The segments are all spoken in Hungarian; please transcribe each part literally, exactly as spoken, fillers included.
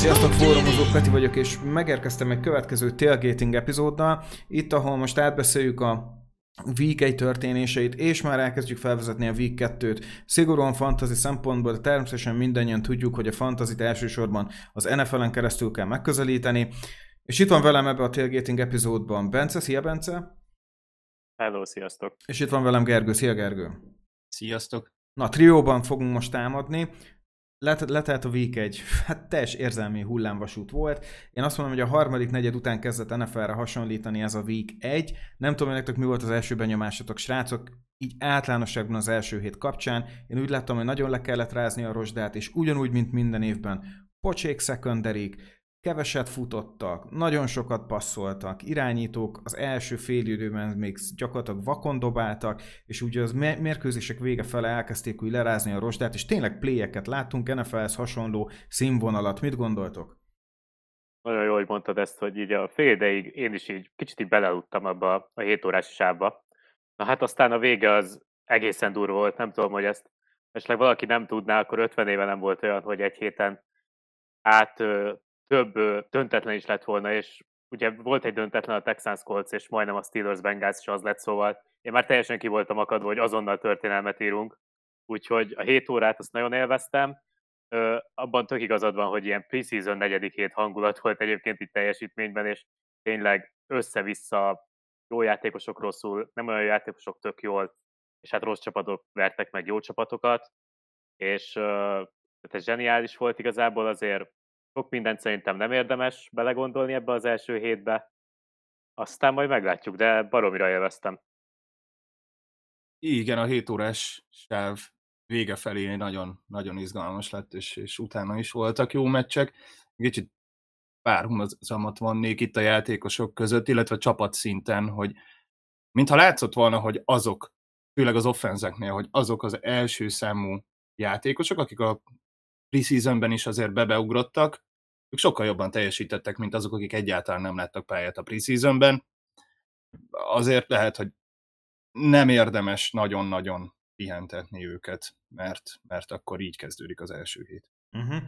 Sziasztok, fórumozók, Peti vagyok, és megérkeztem egy következő tailgating epizóddal, itt, ahol most átbeszéljük a Week egy történéseit, és már elkezdjük felvezetni a Week kettőt. Szigorúan fantasy szempontból, de természetesen mindannyian tudjuk, hogy a fantasyt elsősorban az en ef el-en keresztül kell megközelíteni. És itt van velem ebbe a tailgating epizódban Bence, szia Bence! Hello, sziasztok! És itt van velem Gergő, szia Gergő! Sziasztok! Na, trióban fogunk most támadni. Let- letelt a Week egy, hát teljes érzelmi hullámvasút volt. Én azt mondom, hogy a harmadik negyed után kezdett en ef el-re hasonlítani ez a Week egy. Nem tudom, hogy nektek mi volt az első benyomásatok, srácok, így általánosságban az első hét kapcsán. Én úgy láttam, hogy nagyon le kellett rázni a rozsdát, és ugyanúgy, mint minden évben, pocsék szekonderik, keveset futottak, nagyon sokat passzoltak, irányítók az első fél időben még gyakorlatilag vakon dobáltak, és ugye az mérkőzések vége fele elkezdték úgy lerázni a rozsdát, és tényleg playeket láttunk, en ef el-hez hasonló színvonalat. Mit gondoltok? Nagyon jó, hogy mondtad ezt, hogy így a fél ideig én is így kicsit így beleludtam abba a hét órás sávba. Na hát aztán a vége az egészen durva volt, nem tudom, hogy ezt esetleg valaki nem tudná, akkor ötven éve nem volt olyan, hogy egy héten át több döntetlen is lett volna, és ugye volt egy döntetlen a Texans Colts, és majdnem a Steelers Bengals is az lett, szóval én már teljesen ki voltam akadva, hogy azonnal történelmet írunk, úgyhogy a hét órát azt nagyon élveztem. Ö, abban tök igazad van, hogy ilyen preseason negyedik hét hangulat volt egyébként itt teljesítményben, és tényleg össze-vissza jó játékosok rosszul, nem olyan játékosok tök jól, és hát rossz csapatok vertek meg jó csapatokat, és ö, ez zseniális volt igazából, azért sok mindent szerintem nem érdemes belegondolni ebbe az első hétbe, aztán majd meglátjuk, de baromira élveztem. Igen, a hét órás sáv vége felé nagyon, nagyon izgalmas lett, és, és utána is voltak jó meccsek. Kicsit párhuzamat vannék itt a játékosok között, illetve csapatszinten, hogy mintha látszott volna, hogy azok, főleg az offenzeknél, hogy azok az első számú játékosok, akik a preseasonben is azért bebeugrottak, ők sokkal jobban teljesítettek, mint azok, akik egyáltalán nem láttak pályát a preseasonben. Azért lehet, hogy nem érdemes nagyon-nagyon pihentetni őket, mert, mert akkor így kezdődik az első hét. Uh-huh.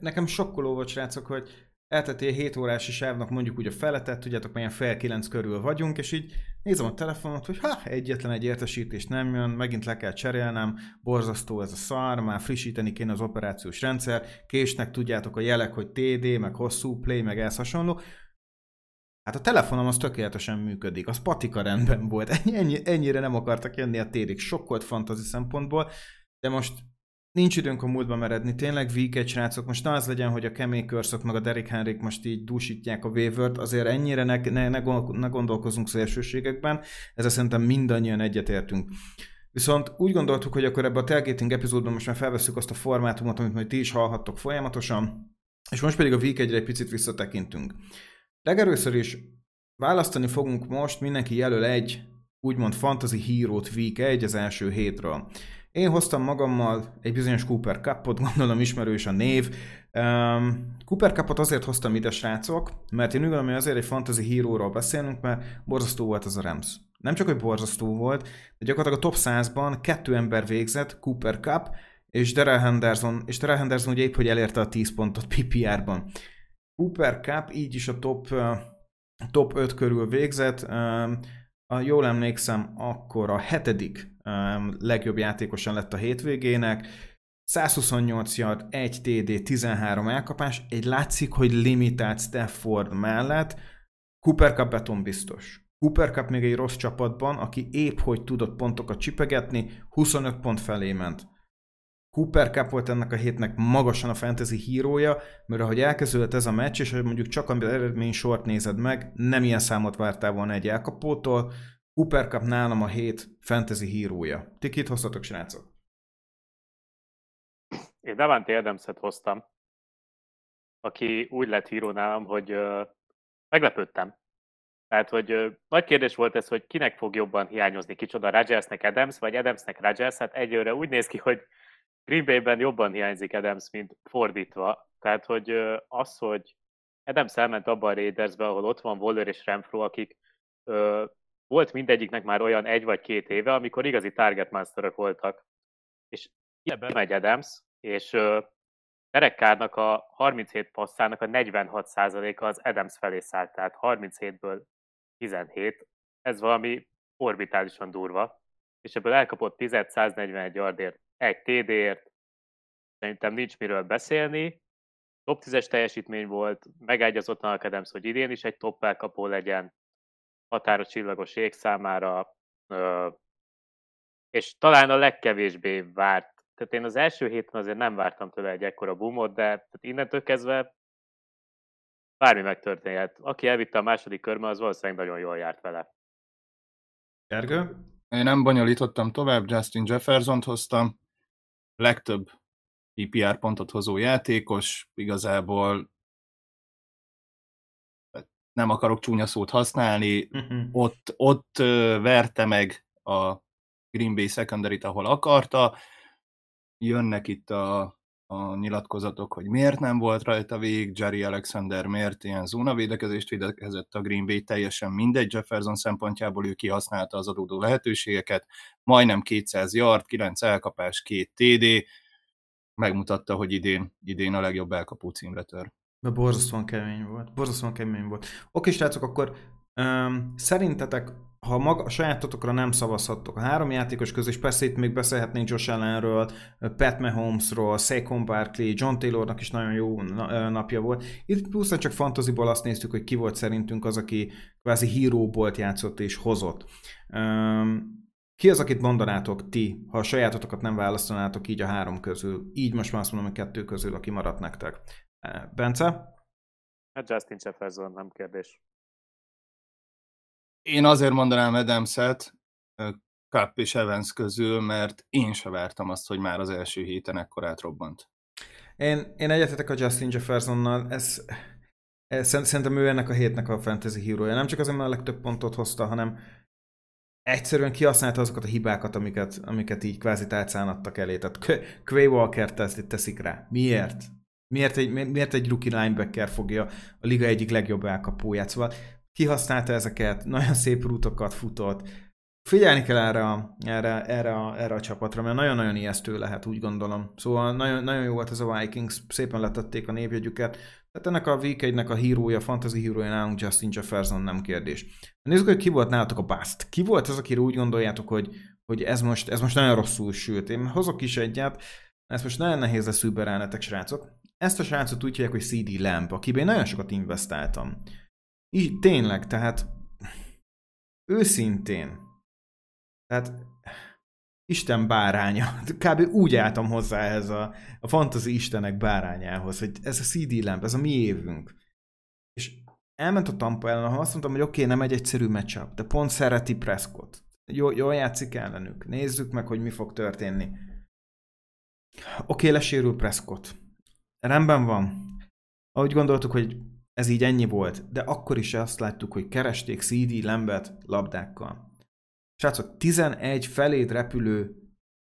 Nekem sokkoló volt, srácok, hogy eltettél hét órási sávnak mondjuk úgy a feletett, tudjátok, milyen fél kilenc körül vagyunk, és így nézem a telefonot, hogy ha, egyetlen egy értesítés nem jön, megint le kell cserélnem, borzasztó ez a szar, már frissíteni kéne az operációs rendszer, késnek tudjátok a jelek, hogy té dé, meg hosszú play, meg ez hasonló. Hát a telefonom az tökéletesen működik, az patika rendben volt, Ennyi, ennyire nem akartak jönni a té dék, sokkolt fantasy szempontból, de most nincs időnk a múltba meredni, tényleg Week egy, srácok, most ne az legyen, hogy a Kemény Körszök meg a Derrick Henryk most így dúsítják a waivert, azért ennyire ne, ne, ne gondolkozunk szélsőségekben, ezzel szerintem mindannyian egyetértünk. Viszont úgy gondoltuk, hogy akkor ebbe a tailgating epizódban most már felvesszük azt a formátumot, amit majd ti is hallhattok folyamatosan, és most pedig a Week egyre egy picit visszatekintünk. Legerőször is választani fogunk most, mindenki jelöl egy úgymond fantasy hírót Week egy az első hétről. Én hoztam magammal egy bizonyos Cooper Cupot, gondolom ismerős a név. Um, Cooper Cupot azért hoztam ide, srácok, mert én úgy gondolom, hogy azért egy fantasy híróról beszélünk, mert borzasztó volt az a Rams. Nem csak, hogy borzasztó volt, de gyakorlatilag a top százban kettő ember végzett, Cooper Cup és Darrell Henderson, és Darrell Henderson ugye épp, hogy elérte a tíz pontot pé pé er-ban. Cooper Cup így is a top, top öt körül végzett, um, A, jól emlékszem, akkor a hetedik um, legjobb játékosan lett a hétvégének. száz huszonnyolc yard, egy té dé, tizenhárom elkapás, egy látszik, hogy limitált Stafford mellett. Cooper Cup beton biztos. Cooper Cup még egy rossz csapatban, aki épp hogy tudott pontokat csipegetni, huszonöt pont felé ment. Cooper Cup volt ennek a hétnek magasan a fantasy hírója, mert ahogy elkezdődött ez a meccs, és mondjuk csak az eredmény sort nézed meg, nem ilyen számot vártál volna egy elkapótól. Cooper Cup nálam a hét fantasy hírója. Ti kit hoztatok, srácok? Én Devante Adamset hoztam, aki úgy lett híró nálam, hogy ö, meglepődtem. Tehát, hogy ö, nagy kérdés volt ez, hogy kinek fog jobban hiányozni, kicsoda, Rodgersnek Adams, vagy Adamsnek Rodgers, hát egyőre úgy néz ki, hogy Green Bay-ben jobban hiányzik Adams, mint fordítva. Tehát, hogy az, hogy Adams elment abban a Raidersbe, ahol ott van Waller és Renfro, akik ö, volt mindegyiknek már olyan egy vagy két éve, amikor igazi target monsterök voltak. És ebben megy Adams, és ö, Derekkárnak a harminchét passzának a negyvenhat százaléka az Adams felé szállt, tehát harminchétből tizenhét. Ez valami orbitálisan durva, és ebből elkapott tízet száznegyvenegy yardért, egy té dé-ért, szerintem nincs miről beszélni. Top tízes teljesítmény volt, megágyazott a Adams, hogy idén is egy top elkapó legyen, határa csillagos ég számára, és talán a legkevésbé várt. Tehát én az első héten azért nem vártam tőle egy ekkora boomot, de innentől kezdve bármi megtörténhet. Aki elvitte a második körbe, az valószínűleg nagyon jól járt vele. Gergő? Én nem bonyolítottam tovább, Justin Jeffersont hoztam. Legtöbb pé pé er pontot hozó játékos, igazából nem akarok csúnya szót használni, uh-huh. ott, ott verte meg a Green Bay secondaryt, ahol akarta. Jönnek itt a, a nyilatkozatok, hogy miért nem volt rajta végig, Jerry Alexander miért ilyen zónavédekezést védekezett a Green Bay, teljesen mindegy, Jefferson szempontjából ő kihasználta az adódó lehetőségeket, majdnem kétszáz yard, kilenc elkapás, két té dé, megmutatta, hogy idén, idén a legjobb elkapó címre tör. De borzasztóan kemény volt, borzasztóan kemény volt. Oké, srácok, akkor um, szerintetek, ha maga, a sajátotokra nem szavazhattok, a három játékos közé, és persze itt még beszélhetnénk Josh Allenről, Pat Mahomesról, Saquon Barkley, John Taylornak is nagyon jó napja volt. Itt plusz csak fantasyból azt néztük, hogy ki volt szerintünk az, aki kvázi hero bolt játszott és hozott. Um, Ki az, akit mondanátok ti, ha a sajátotokat nem választanátok így a három közül? Így most már azt mondom, hogy kettő közül, aki maradt nektek. Bence? Hát Justin Jefferson, nem kérdés. Én azért mondanám Adams-et Cup és Evans közül, mert én se vártam azt, hogy már az első héten ekkorát robbant. Én, én egyetetek a Justin Jeffersonnal, ez... ez szerintem ő ennek a hétnek a fantasy hírója. Nem csak azért, mert a legtöbb pontot hozta, hanem egyszerűen kihasználta azokat a hibákat, amiket, amiket így kvázi tálcán adtak elé. Tehát Quay Walker tesztit teszik rá. Miért? Miért egy, miért egy rookie linebacker fogja a liga egyik legjobb elkapóját? Szóval kihasználta ezeket, nagyon szép rútokat futott. Figyelni kell erre a, erre, erre a, erre a csapatra, mert nagyon-nagyon ijesztő lehet, úgy gondolom. Szóval nagyon, nagyon jó volt ez a Vikings, szépen letették a névjegyüket. Tehát ennek a week egynek a hírója, fantasy hírója nálunk Justin Jefferson, nem kérdés. Nézzük, hogy ki volt nálatok a bust. Ki volt az, akire úgy gondoljátok, hogy, hogy ez, most, ez most nagyon rosszul sült. Én hozok is egyet, ez most nagyon nehéz lesz überelnetek, srácok. Ezt a srácot úgy hívják, hogy CeeDee Lamb, akiben én nagyon sokat investáltam. Így tényleg, tehát őszintén, tehát Isten báránya. Kb. Úgy álltam hozzá ehhez a, a fantasy istenek bárányához, hogy ez a CeeDee Lamb, ez a mi évünk. És elment a Tampa ellen, ahol azt mondtam, hogy oké, okay, nem egy egyszerű matchup, de pont szereti Prescott. Jól, jól játszik ellenük. Nézzük meg, hogy mi fog történni. Oké, okay, lesérül Prescott. Rendben van. Ahogy gondoltuk, hogy ez így ennyi volt, de akkor is azt láttuk, hogy keresték CeeDee Lambet labdákkal. Srácok, tizenegy feléd repülő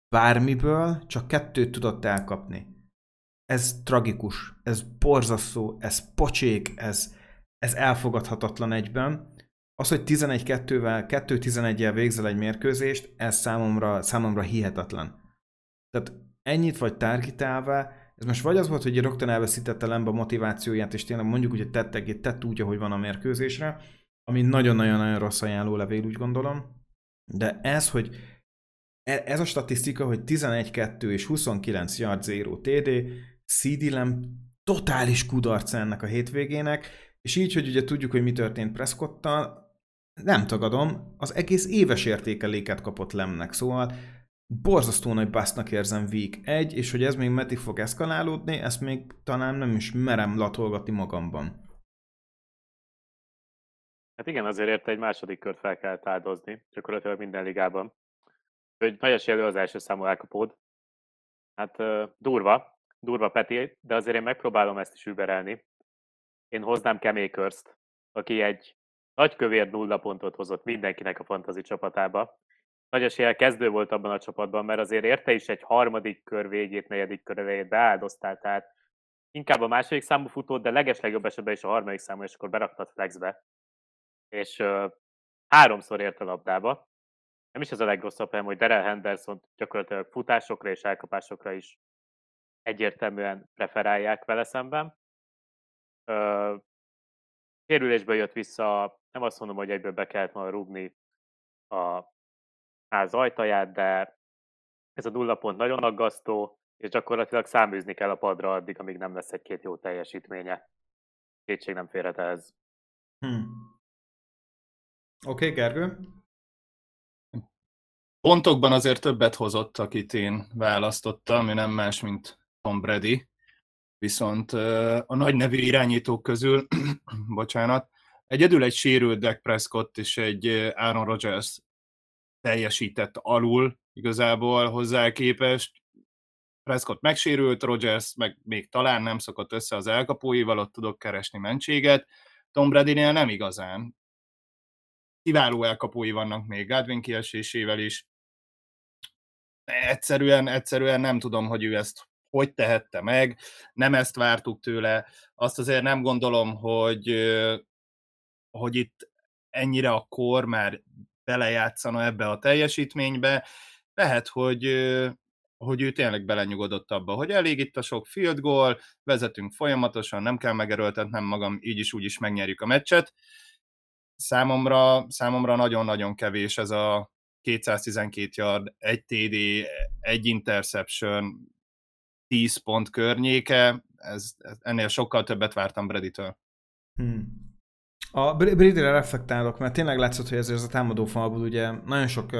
bármiből csak kettőt tudott elkapni. Ez tragikus, ez borzasztó, ez pocsék, ez, ez elfogadhatatlan egyben. Az, hogy tizenegy kettővel, kettő tizenegyel végzel egy mérkőzést, ez számomra, számomra hihetetlen. Tehát ennyit vagy tárgitálva, ez most vagy az volt, hogy rögtön elveszítette Lembe a motivációját, és tényleg mondjuk, hogy tettegét tett úgy, ahogy van a mérkőzésre, ami nagyon-nagyon-nagyon rossz ajánló levél, úgy gondolom. De ez, hogy ez a statisztika, hogy tizenegy kettő és huszonkilenc yard zero té dé, CeeDee Lamb totális kudarc ennek a hétvégének, és így, hogy ugye tudjuk, hogy mi történt Prescott-tal, nem tagadom, az egész éves értékeléket kapott Lambnek, szóval borzasztó nagy basznak érzem week egy, és hogy ez még meddig fog eszkalálódni, ezt még talán nem is merem latolgatni magamban. Hát igen, azért érte egy második kört fel kellett áldozni, gyakorlatilag minden ligában. Hogy nagy esélye az első számú elkapód. Hát durva, durva Peti, de azért én megpróbálom ezt is überelni. Én hoznám Kemény Körst, aki egy nagykövér nulla pontot hozott mindenkinek a fantasy csapatába. Nagy esélye kezdő volt abban a csapatban, mert azért érte is egy harmadik kör végét, negyedik kör elejét beáldoztál, tehát inkább a második számú futót, de legeslegjobb esetben is a harmadik számú, és akkor beraktad flexbe. És uh, háromszor ért a labdába. Nem is ez a legrosszabb, hanem hogy Darrell Henderson gyakorlatilag futásokra és elkapásokra is egyértelműen preferálják vele szemben. Sérülésből jött vissza, nem azt mondom, hogy egyből be kellett volna rúgni a ház ajtaját, de ez a nulla pont nagyon aggasztó, és gyakorlatilag száműzni kell a padra addig, amíg nem lesz egy-két jó teljesítménye. Kétség nem férhet ehhez. Hmm. Oké, okay, Gergő? Pontokban azért többet hozott, akit én választottam, ami nem más, mint Tom Brady. Viszont a nagynevű irányítók közül, bocsánat, egyedül egy sérült Dak Prescott és egy Aaron Rodgers teljesített alul igazából hozzá képest. Prescott megsérült, Rodgers meg még talán nem szokott össze az elkapóival, ott tudok keresni mentséget. Tom Bradynél nem igazán. Kiváló elkapói vannak még Godwin kiesésével is. Egyszerűen, egyszerűen nem tudom, hogy ő ezt hogy tehette meg, nem ezt vártuk tőle. Azt azért nem gondolom, hogy, hogy itt ennyire a kor már belejátszana ebbe a teljesítménybe. Lehet, hogy, hogy ő tényleg belenyugodott abba, hogy elég itt a sok field goal, vezetünk folyamatosan, nem kell megerőltetnem magam, így is, úgy is megnyerjük a meccset. Számomra, számomra nagyon-nagyon kevés ez a kétszáztizenkét yard, egy té dé, egy interception, tíz pont környéke, ez, ennél sokkal többet vártam Bradytől. Hmm. A Bradyre reflektálok, mert tényleg látszott, hogy ezért a támadófalból ugye nagyon sok,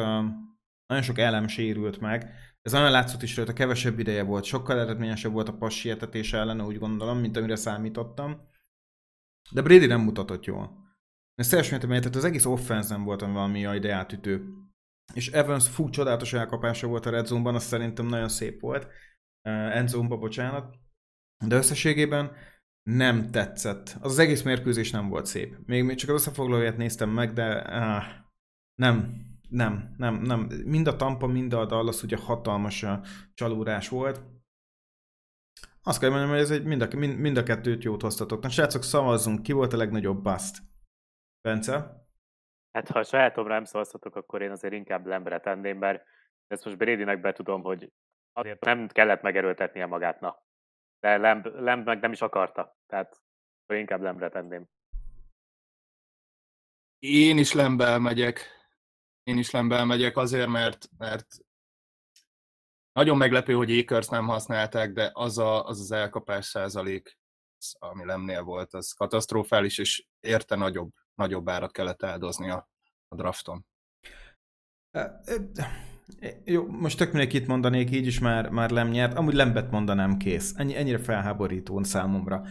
nagyon sok elem sérült meg. Ez nagyon látszott is, hogy a kevesebb ideje volt, sokkal eredményesebb volt a passietetés ellen, úgy gondolom, mint amire számítottam. De Brady nem mutatott jól. Ez teljes mértékben, tehát az egész offense-en voltam valami a ideát ütő. És Evans fú, csodálatos elkapása volt a redzone-ban, az szerintem nagyon szép volt. Uh, endzone-ba, bocsánat. De összességében nem tetszett. Az az egész mérkőzés nem volt szép. Még, még csak az összefoglalóját néztem meg, de uh, nem, nem, nem, nem. Mind a Tampa, mind a Dallas ugye hatalmas uh, csalódás volt. Azt kell mondanom, hogy ez egy mind a, mind, mind a kettőt jót hoztatok. Na srácok, szavazzunk, ki volt a legnagyobb bust? Bence? Hát ha a sajátomra nem szavazhatok, akkor én azért inkább Lambre tenném, mert ezt most Bradynek be tudom, hogy azért nem kellett megerőltetnie magát, na. De Lamb, Lamb meg nem is akarta, tehát inkább Lambre tenném. Én is Lambbel megyek. Én is Lambbel megyek azért, mert, mert nagyon meglepő, hogy Akers nem használták, de az a, az, az elkapás százalék, az, ami Lambnél volt, az katasztrofális, és érte nagyobb. nagyobb árat kellett áldozni a, a drafton. Jó, most tök mindenkit mondanék, így is már, már Lamb nyert, amúgy Lambet mondanám, kész. Ennyi, ennyire felháborítón számomra.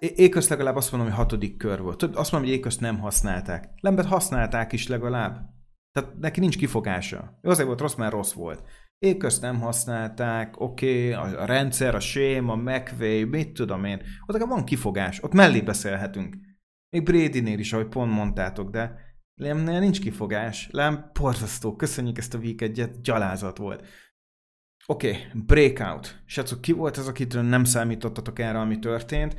Akers legalább azt mondom, hogy hatodik kör volt. Azt mondom, hogy Akers nem használták. Lambet használták is legalább. Tehát neki nincs kifogása. Ő azért volt rossz, mert rossz volt. Akers nem használták, oké, okay, a rendszer, a séma, a McVay, mit tudom én. Ott van kifogás, ott mellé beszélhetünk. Még Bradynél is, ahogy pont mondtátok, de Lambnél nincs kifogás. Lamb borzasztó, köszönjük ezt a week egyet, gyalázat volt. Oké, okay, breakout. Srácok, ki volt az, akitől nem számítottatok erre, ami történt?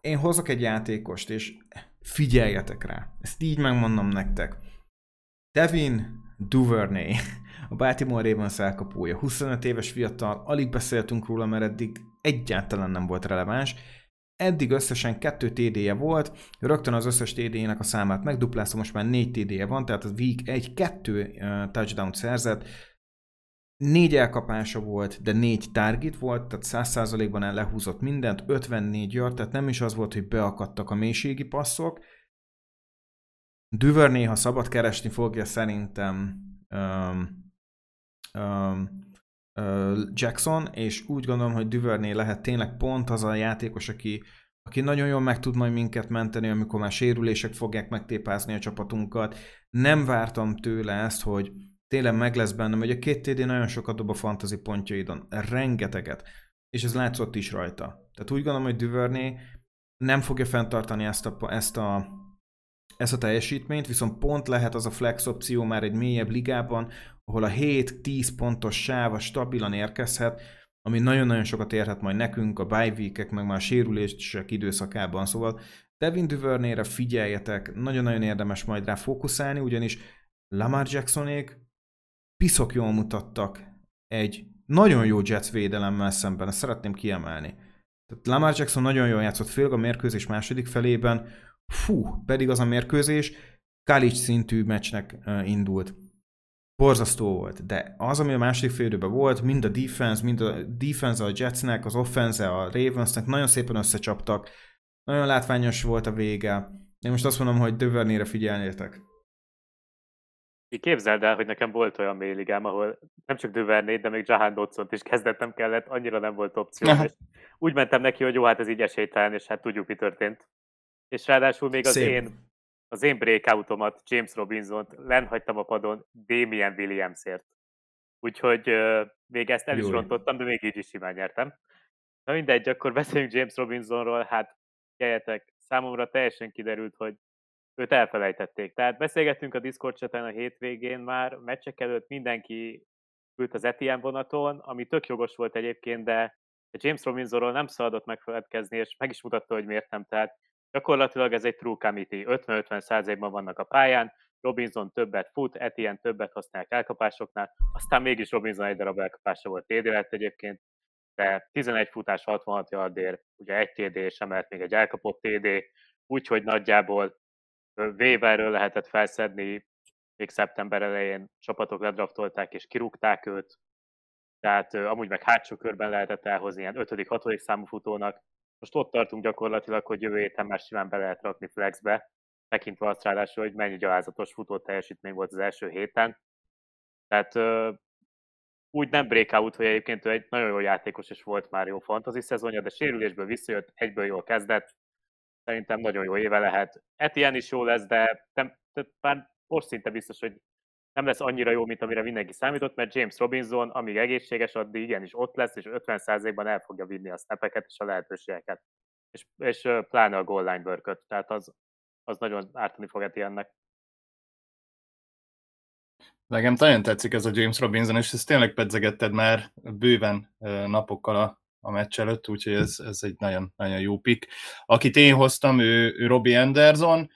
Én hozok egy játékost, és figyeljetek rá. Ezt így megmondom nektek. Devin Duvernay, a Baltimore Ravens elkapója. huszonöt éves fiatal, alig beszéltünk róla, mert eddig egyáltalán nem volt releváns. Eddig összesen kettő té dé-je volt, rögtön az összes té dé-jének a számát megduplázta, most már négy té dé-je van, tehát a Week egy kettő uh, touchdown szerzett, négy elkapása volt, de négy target volt, tehát száz százalékban lehúzott mindent, ötvennégy yard, tehát nem is az volt, hogy beakadtak a mélységi passzok. Duvernay, ha szabad keresni fogja, szerintem um, um, Jackson, és úgy gondolom, hogy Duvernay lehet tényleg pont az a játékos, aki, aki nagyon jól meg tud majd minket menteni, amikor már sérülések fogják megtépázni a csapatunkat. Nem vártam tőle ezt, hogy tényleg meg lesz bennem, hogy a két té dé nagyon sokat dob a fantasy pontjaidon. Rengeteget. És ez látszott is rajta. Tehát úgy gondolom, hogy Duvernay nem fogja fenntartani ezt a, ezt a ezt a teljesítményt, viszont pont lehet az a flex opció már egy mélyebb ligában, ahol a hét-tíz pontos sáva stabilan érkezhet, ami nagyon-nagyon sokat érhet majd nekünk a bye week-ek, meg már a sérülések időszakában. Szóval Devin Duvernayre figyeljetek, nagyon-nagyon érdemes majd rá fókuszálni, ugyanis Lamar Jacksonék piszok jól mutattak egy nagyon jó Jets védelemmel szemben, ezt szeretném kiemelni. Tehát Lamar Jackson nagyon jól játszott, főleg a mérkőzés második felében, fú, pedig az a mérkőzés college szintű meccsnek indult. Borzasztó volt, de az, ami a második fél időben volt, mind a defense, mind a defense a Jetsnek, az offense a Ravensnek nagyon szépen összecsaptak, nagyon látványos volt a vége. Én most azt mondom, hogy Duvernayre figyelnétek. Képzeld el, hogy nekem volt olyan mély ligám, ahol nem csak Duvernay, de még Jahan Dotsont is kezdettem kellett, annyira nem volt opció. Úgy mentem neki, hogy jó, hát ez így esélytelen, és hát tudjuk, mi történt. És ráadásul még az Szép. én az én breakoutomat, James Robinsont lenn hagytam a padon Damien Williamsért. Úgyhogy euh, még ezt el is rontottam, de még így is simán nyertem. Na mindegy, akkor beszéljünk James Robinsonról, hát jeljetek, számomra teljesen kiderült, hogy őt elfelejtették. Tehát beszélgettünk a Discord chatán a hétvégén már, meccsek előtt mindenki ült az Etienne vonaton, ami tök jogos volt egyébként, de James Robinsonról nem szabadott megfeledkezni, és meg is mutatta, hogy miért nem. Tehát gyakorlatilag ez egy true committee, ötven-ötven százalékban vannak a pályán, Robinson többet fut, Etienne többet használják elkapásoknál, aztán mégis Robinson egy darab elkapása volt, té dé lett egyébként, de tizenegy futás, hatvanhat yardért, ugye egy té dé és emellett még egy elkapott té dé, úgyhogy nagyjából Weberről lehetett felszedni, még szeptember elején csapatok ledraftolták és kirúgták őt, tehát amúgy meg hátsó körben lehetett elhozni ilyen ötödik-hatodik számú futónak. Most ott tartunk gyakorlatilag, hogy jövő héten már simán be lehet rakni flexbe, tekintve azt ráadásul, hogy mennyi gyalázatos futó teljesítmény volt az első héten. Tehát ö, úgy nem breakout, hogy egyébként ő egy nagyon jó játékos, és volt már jó fantasy szezonja, de sérülésből visszajött, egyből jól kezdett. Szerintem nagyon jó éve lehet. Etienne is jó lesz, de nem, már most szinte biztos, hogy nem lesz annyira jó, mint amire mindenki számított, mert James Robinson, amíg egészséges, addig igenis ott lesz, és ötven százalékban el fogja vinni a snappeket és a lehetőségeket. És, és pláne a goal line worköt, tehát az, az nagyon ártani fog Etienne-nek. Nekem nagyon tetszik ez a James Robinson, és ezt tényleg pedzegetted már bőven napokkal a, a meccs előtt, úgyhogy ez, ez egy nagyon, nagyon jó pick. Akit én hoztam, ő, ő Robbie Anderson.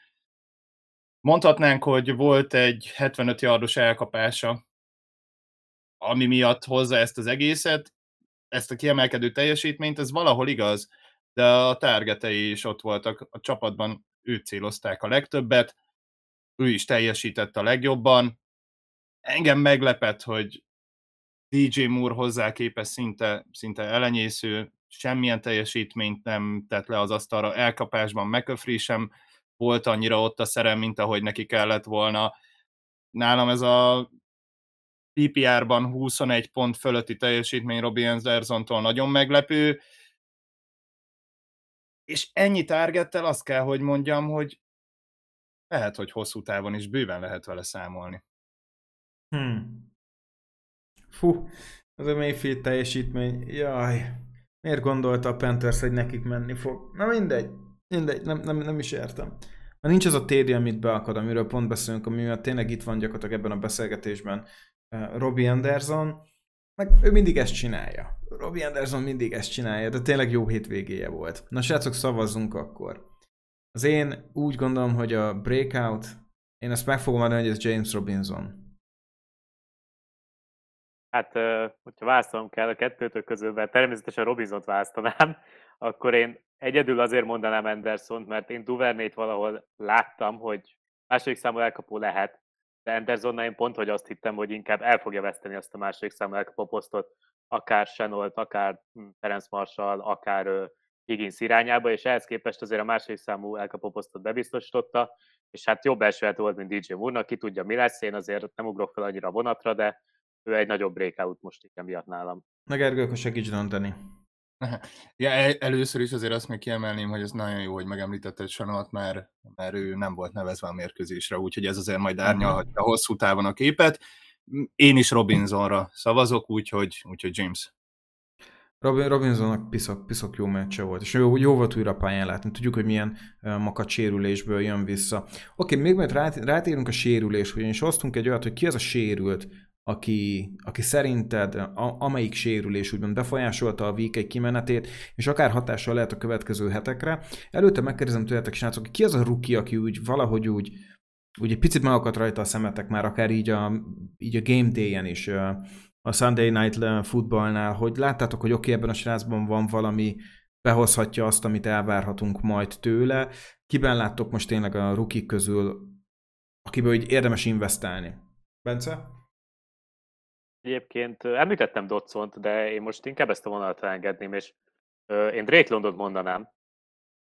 Mondhatnánk, hogy volt egy hetvenöt yardos elkapása, ami miatt hozza ezt az egészet, ezt a kiemelkedő teljesítményt, ez valahol igaz, de a targetei is ott voltak a csapatban, ő célozták a legtöbbet, ő is teljesített a legjobban. Engem meglepett, hogy dé jé Moore hozzá képest szinte, szinte elenyésző, semmilyen teljesítményt nem tett le az asztalra, elkapásban McCaffrey sem volt annyira ott a szerem, mint ahogy neki kellett volna. Nálam ez a pé pé er-ban huszonegy pont fölötti teljesítmény Robbie Andersontól nagyon meglepő, és ennyi targettel azt kell, hogy mondjam, hogy lehet, hogy hosszú távon is bőven lehet vele számolni. Hmm. Fú, az a Mayfield teljesítmény, jaj, miért gondolta a Panthers, hogy nekik menni fog? Na mindegy. Mindegy, nem, nem, nem is értem. Már nincs az a té dé, amit beakad, amiről pont beszélünk, amivel tényleg itt van gyakorlatilag ebben a beszélgetésben Robbie Anderson, meg ő mindig ezt csinálja. Robbie Anderson mindig ezt csinálja, de tényleg jó hétvégéje volt. Na srácok, szavazzunk akkor. Az én úgy gondolom, hogy a breakout, én ezt meg fogom adni, hogy ez James Robinson. Hát, hogyha választanom kell a kettőtök közül, mert természetesen Robinsont választanám, akkor én egyedül azért mondanám Andersont, mert én Duvernayt valahol láttam, hogy második számú elkapó lehet, de Andersonnál én pont, hogy azt hittem, hogy inkább el fogja veszteni azt a második számú elkapó posztot, akár Shenolt, akár Terence Marshall, akár Higgins irányába, és ehhez képest azért a második számú elkapó posztot bebiztosította, és hát jobb elsőhet volt, mint dé jé Moore-nak, ki tudja mi lesz, én azért nem ugrok fel annyira vonatra, de ő egy nagyobb breakout most igen miatt nálam. Na Gergő, akkor segíts dönteni. Ja, el, először is azért azt még kiemelném, hogy ez nagyon jó, hogy megemlítetted Sanalt, mert, mert ő nem volt nevezve a mérkőzésre, úgyhogy ez azért majd árnyalhatja hosszú távon a képet. Én is Robinsonra szavazok, úgyhogy, úgyhogy James. Robin, Robinsonnak piszok, piszok jó meccse volt, és jó, jó volt újra pályán látni. Tudjuk, hogy milyen uh, makacs sérülésből jön vissza. Oké, még majd rát, rátérünk a sérülésre, ugyanis osztunk egy olyat, hogy ki az a sérült, Aki, aki szerinted a, amelyik sérülés úgymond befolyásolta a week egy kimenetét, és akár hatással lehet a következő hetekre. Előtte megkérdezem tőletek, srácok, ki az a rookie, aki úgy valahogy úgy, úgy egy picit megakadt rajta a szemetek már, akár így a, így a game day-en is a Sunday Night Footballnál, hogy láttátok, hogy oké, okay, ebben a srácban van valami, behozhatja azt, amit elvárhatunk majd tőle. Kiben láttok most tényleg a rookie közül, akiből így érdemes investálni? Bence? Egyébként említettem Dotsont, de én most inkább ezt a vonalat elengedném, és én Drake-Londont mondanám,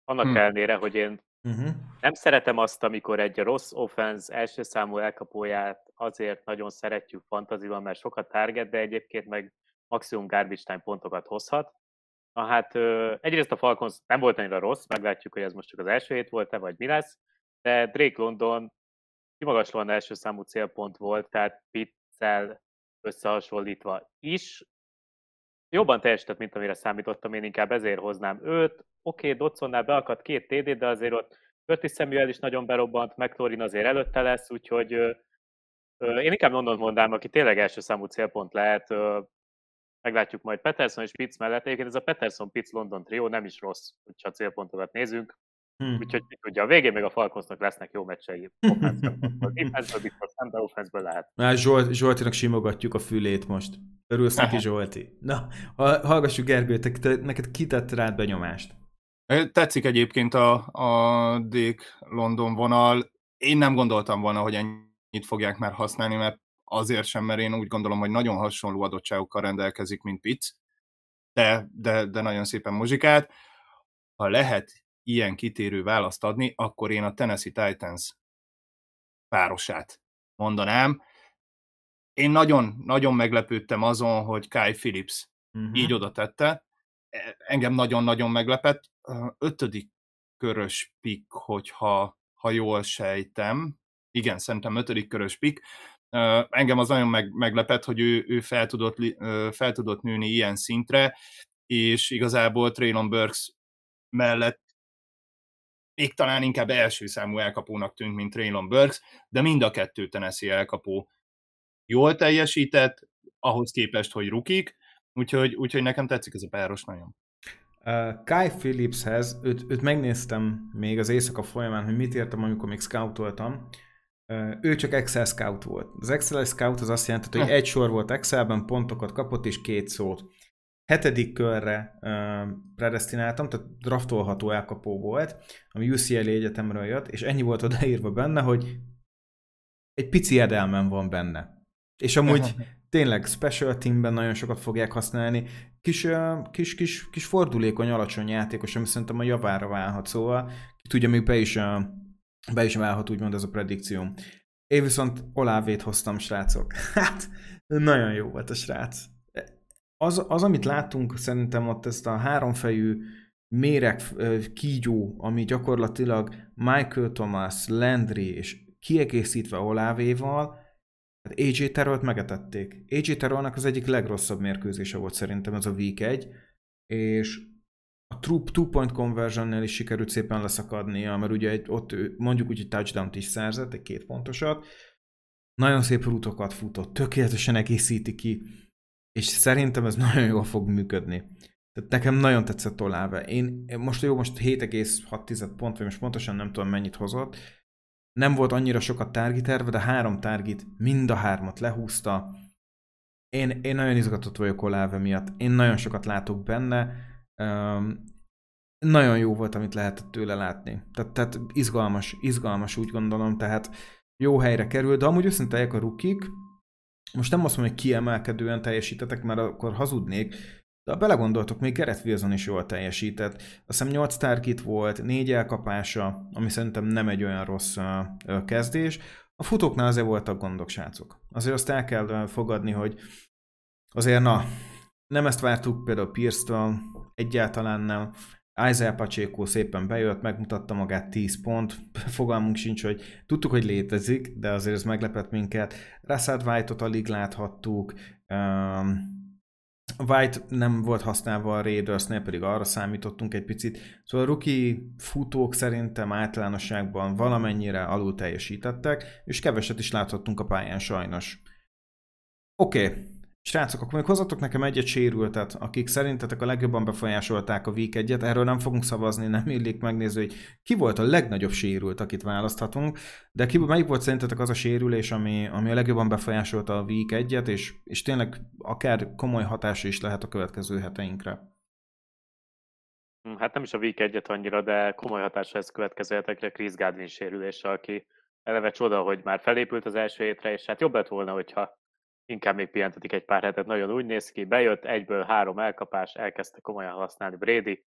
annak hmm. ellenére, hogy én uh-huh. nem szeretem azt, amikor egy rossz offense első számú elkapóját azért nagyon szeretjük fantaziban, mert sokat target, de egyébként meg maximum garbage time pontokat hozhat. Na hát egyrészt a Falcons nem volt annyira rossz, meglátjuk, hogy ez most csak az első hét volt-e, vagy mi lesz, de Drake-London kimagaslóan első számú célpont volt, tehát Pittszel összehasonlítva is. Jobban teljesített, mint amire számítottam, én inkább ezért hoznám őt. Oké, okay, Dotsonnál beakadt két té dé, de azért ott Curtis Samuel is nagyon berobbant, McLaurin azért előtte lesz, úgyhogy ö, ö, én inkább London mondám, aki tényleg első számú célpont lehet. Ö, meglátjuk majd Patterson és Pitts mellett. Egyébként ez a Patterson-Pitts-London trió nem is rossz, hogyha a célpontokat nézünk. Hmm. Úgyhogy ugye a végén még a Falconsnak lesznek jó meccsei. Defense-ből biztos, de offense-ből lehet. Na, Zsolt, Zsoltinak simogatjuk a fülét most. Örülsz neki, Zsolti? Na, hallgassuk Gergőt, te, te, neked kitett rád benyomást? Tetszik egyébként a, a Drake-London vonal. Én nem gondoltam volna, hogy ennyit fogják már használni, mert azért sem, mert én úgy gondolom, hogy nagyon hasonló adottságokkal rendelkezik, mint Pitts, de, de, de nagyon szépen muzsikát. Ha lehet ilyen kitérő választ adni, akkor én a Tennessee Titans párosát mondanám. Én nagyon, nagyon meglepődtem azon, hogy Kyle Phillips uh-huh. így oda tette. Engem nagyon-nagyon meglepett. Ötödik körös pick, hogyha ha jól sejtem. Igen, szerintem ötödik körös pick. Engem az nagyon meg, meglepett, hogy ő, ő fel, tudott, fel tudott nőni ilyen szintre, és igazából Treylon Burks mellett még talán inkább első számú elkapónak tűnt, mint Treylon Burks, de mind a kettő Tennessee elkapó jól teljesített, ahhoz képest, hogy rukik, úgyhogy, úgyhogy nekem tetszik ez a páros nagyon. Uh, Kyle Phillipshez, őt, őt megnéztem még az éjszaka folyamán, hogy mit értem, amikor még scoutoltam. Uh, ő csak Excel scout volt. Az Excel scout az azt jelenti, hogy egy sor volt Excelben, pontokat kapott és két szót. Hetedik körre uh, predesztináltam, tehát draftolható elkapó volt, ami U C L A egyetemről jött, és ennyi volt odaírva benne, hogy egy pici edelmen van benne. És amúgy tényleg special teamben nagyon sokat fogják használni. Kis, kis, kis, kis fordulékony, alacsony játékos, ami szerintem a javára válhat. Szóval ki tudja, még be is, be is válhat, úgymond ez a predikcióm. Én viszont Olavét hoztam, srácok. Hát, nagyon jó volt a srác. Az, az amit láttunk, szerintem ott ezt a háromfejű méreg kígyó, ami gyakorlatilag Michael Thomas, Landry és kiegészítve Olavéval, hát á jé Terrellt megetették. á jé Terrellnek az egyik legrosszabb mérkőzése volt szerintem ez a week egy, és a two-point conversion-nél is sikerült szépen leszakadnia, mert ugye egy, ott mondjuk úgy egy touchdown-t is szerzett, egy két pontosat, nagyon szép rútokat futott, tökéletesen egészíti ki, és szerintem ez nagyon jól fog működni. Tehát nekem nagyon tetszett Olave. Én most jó, most hét egész hat pont, vagy most pontosan nem tudom mennyit hozott, nem volt annyira sokat targeterve, de három target mind a hármat lehúzta. Én, én nagyon izgatott vagyok Olave miatt. Én nagyon sokat látok benne. Üm, nagyon jó volt, amit lehetett tőle látni. Tehát, tehát izgalmas, izgalmas úgy gondolom, tehát jó helyre kerül, de amúgy összenteljek a rukik. Most nem azt mondom, hogy kiemelkedően teljesítetek, mert akkor hazudnék, de ha belegondoltok, még Garrett Wilson is jól teljesített. Azt hiszem nyolc target volt, négy elkapása, ami szerintem nem egy olyan rossz uh, kezdés. A futóknál azért voltak gondok, srácok. Azért azt el kell fogadni, hogy azért na, nem ezt vártuk például Pierce-től, egyáltalán nem. Isaiah Pacheco szépen bejött, megmutatta magát tíz pont, fogalmunk sincs, hogy tudtuk, hogy létezik, de azért ez meglepett minket. Rashad White-ot alig láthattuk, um, White nem volt használva a Raidersnél, pedig arra számítottunk egy picit. Szóval a rookie futók szerintem általánosságban valamennyire alul teljesítettek, és keveset is láthattunk a pályán sajnos. Oké, okay. Srácok, akkor még hozzatok nekem egyet sérültet, akik szerintetek a legjobban befolyásolták a week egyet. Erről nem fogunk szavazni, nem illik megnézni, hogy ki volt a legnagyobb sérült, akit választhatunk, de ki, melyik volt szerintetek az a sérülés, ami, ami a legjobban befolyásolta a week egyet, és, és tényleg akár komoly hatása is lehet a következő heteinkre. Hát nem is a week egyet annyira, de komoly hatása ez következő hetekre Chris Godwin sérülése, aki eleve csoda, hogy már felépült az első hétre, és hát jobb lett volna, hogyha inkább még pihentetik egy pár hetet. Nagyon úgy néz ki, bejött, egyből három elkapás, elkezdte komolyan használni Brady,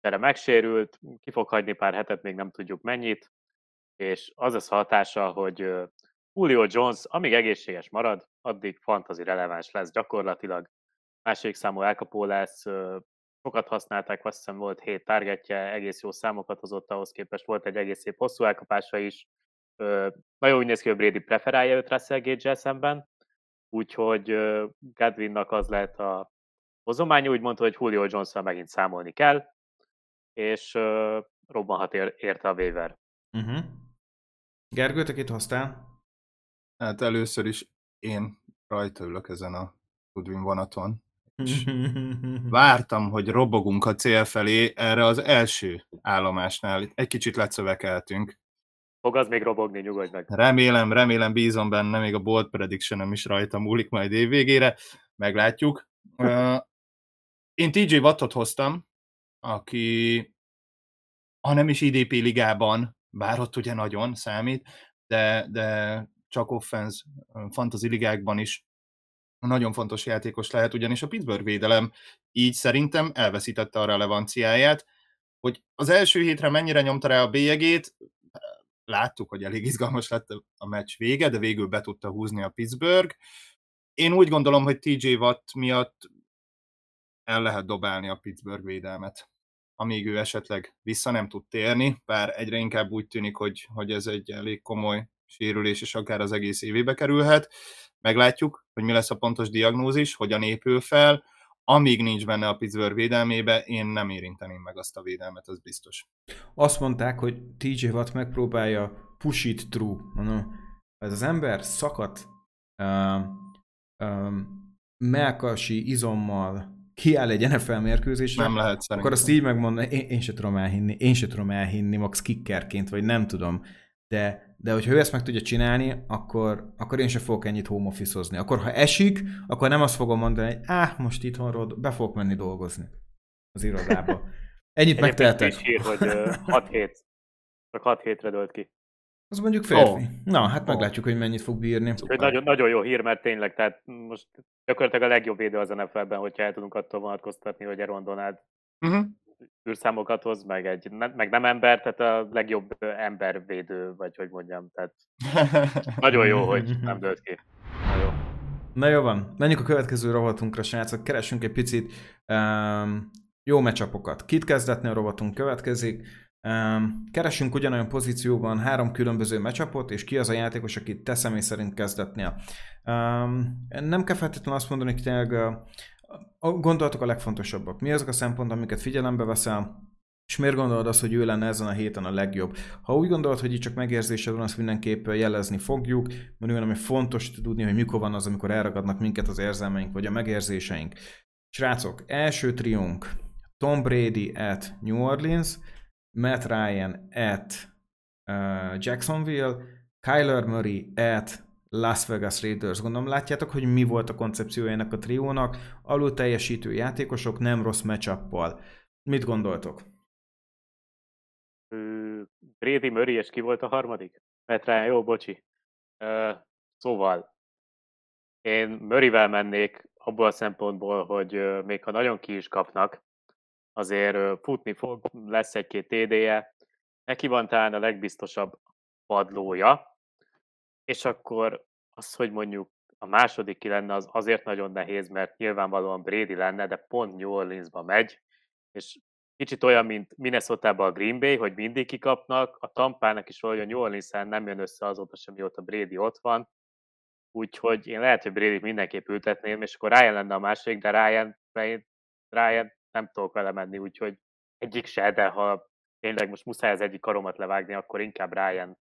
erre megsérült, ki fog hagyni pár hetet, még nem tudjuk mennyit, és az az hatása, hogy Julio Jones, amíg egészséges marad, addig fantasy releváns lesz gyakorlatilag. Második számú elkapó lesz, sokat használták, azt hiszem volt hét targetje, egész jó számokat hozott ahhoz képest, volt egy egész szép hosszú elkapása is. Nagyon úgy néz ki, hogy Brady preferálja őt Russell Gage-el szemben, úgyhogy Godwinnak az lehet a hozománya, úgy mondta, hogy Julio Jones-val megint számolni kell, és uh, robbanhat érte a waiver. Uh-huh. Gergő, te kit hoztál? Hát először is én rajta ülök ezen a Godwin vonaton, és vártam, hogy robogunk a cél felé erre az első állomásnál. Egy kicsit lecövekeltünk. Fog az még robogni, nyugodj meg. Remélem, remélem, bízom benne, még a bold prediction-em is rajta múlik majd évvégére, meglátjuk. Uh, én té jé Wattot hoztam, aki, ha nem is i dé pé ligában, bár ott ugye nagyon számít, de, de csak offense fantasy ligákban is nagyon fontos játékos lehet, ugyanis a Pittsburgh védelem így szerintem elveszítette a relevanciáját, hogy az első hétre mennyire nyomta rá a bélyegét. Láttuk, hogy elég izgalmas lett a meccs vége, de végül be tudta húzni a Pittsburgh. Én úgy gondolom, hogy té jé Watt miatt el lehet dobálni a Pittsburgh védelmet, amíg ő esetleg vissza nem tud térni, bár egyre inkább úgy tűnik, hogy, hogy ez egy elég komoly sérülés, és akár az egész évébe kerülhet. Meglátjuk, hogy mi lesz a pontos diagnózis, hogyan épül fel. Amíg nincs benne a Pittsburgh védelmébe, én nem érinteném meg azt a védelmet, az biztos. Azt mondták, hogy té jé Watt megpróbálja push it through. Mondom, ez az ember szakadt uh, um, melkasi izommal kiáll egy en ef el mérkőzésre, nem lehet szerintem. Akkor azt így megmondani, én, én se tudom elhinni, én se tudom elhinni, max kickerként, vagy nem tudom. De, de hogyha ő ezt meg tudja csinálni, akkor, akkor én sem fogok ennyit home office-ozni. Akkor ha esik, akkor nem azt fogom mondani, hogy áh, most itthonról be fogok menni dolgozni az irodába. Ennyit megtehetek. Egyébként is ír, hogy hat hét. Csak hat hétre dölt ki. Az mondjuk férfi. Oh. Na, hát oh. meglátjuk, hogy mennyit fog bírni. Nagyon, nagyon jó hír, mert tényleg, tehát most gyakorlatilag a legjobb védő az en ef el-ben, hogyha el tudunk attól vonatkoztatni, hogy Aaron Donald uh-huh. űrszámokat hoz, meg, egy, meg nem ember, tehát a legjobb embervédő, vagy hogy mondjam, tehát nagyon jó, hogy nem dölt ki. Na jó. Na jó van, menjünk a következő rovatunkra, srácok, keresünk egy picit um, jó meccsapokat. Kit kezdetni, a rovatunk következik. Um, keresünk ugyanolyan pozícióban három különböző matchupot, és ki az a játékos, akit te személy szerint kezdetnél. Um, nem kell feltétlenül azt mondani, hogy tényleg a gondolatok a legfontosabbak. Mi azok a szempontok, amiket figyelembe veszel, és miért gondolod azt, hogy ő lenne ezen a héten a legjobb? Ha úgy gondolod, hogy így csak megérzésed van, azt mindenképp jelezni fogjuk, mert olyan, ami fontos tudni, hogy mikor van az, amikor elragadnak minket az érzelmeink, vagy a megérzéseink. Srácok, első triónk Tom Brady at New Orleans, Matt Ryan at uh, Jacksonville, Kyler Murray at Las Vegas Raiders. Gondolom látjátok, hogy mi volt a koncepciója ennek a triónak, alul teljesítő játékosok, nem rossz matchup-pal. Mit gondoltok? Brady, Murray, és ki volt a harmadik? Matt Ryan, jó, bocsi. Uh, szóval, én Murrayvel mennék abból a szempontból, hogy uh, még ha nagyon ki is kapnak, azért uh, futni fog, lesz egy-két té dé-je, neki van talán a legbiztosabb padlója, és akkor az, hogy mondjuk a második ki lenne, az azért nagyon nehéz, mert nyilvánvalóan Brady lenne, de pont New Orleansba megy, és kicsit olyan, mint Minnesota-ba a Green Bay, hogy mindig kikapnak, a Tampának is olyan New Orleans-en nem jön össze azóta sem, mióta Brady ott van, úgyhogy én lehet, hogy Brady-t mindenképp ültetném, és akkor Ryan lenne a második, de Ryan, Ryan nem tudok vele menni, úgyhogy egyik se, de ha tényleg most muszáj az egyik karomat levágni, akkor inkább Ryan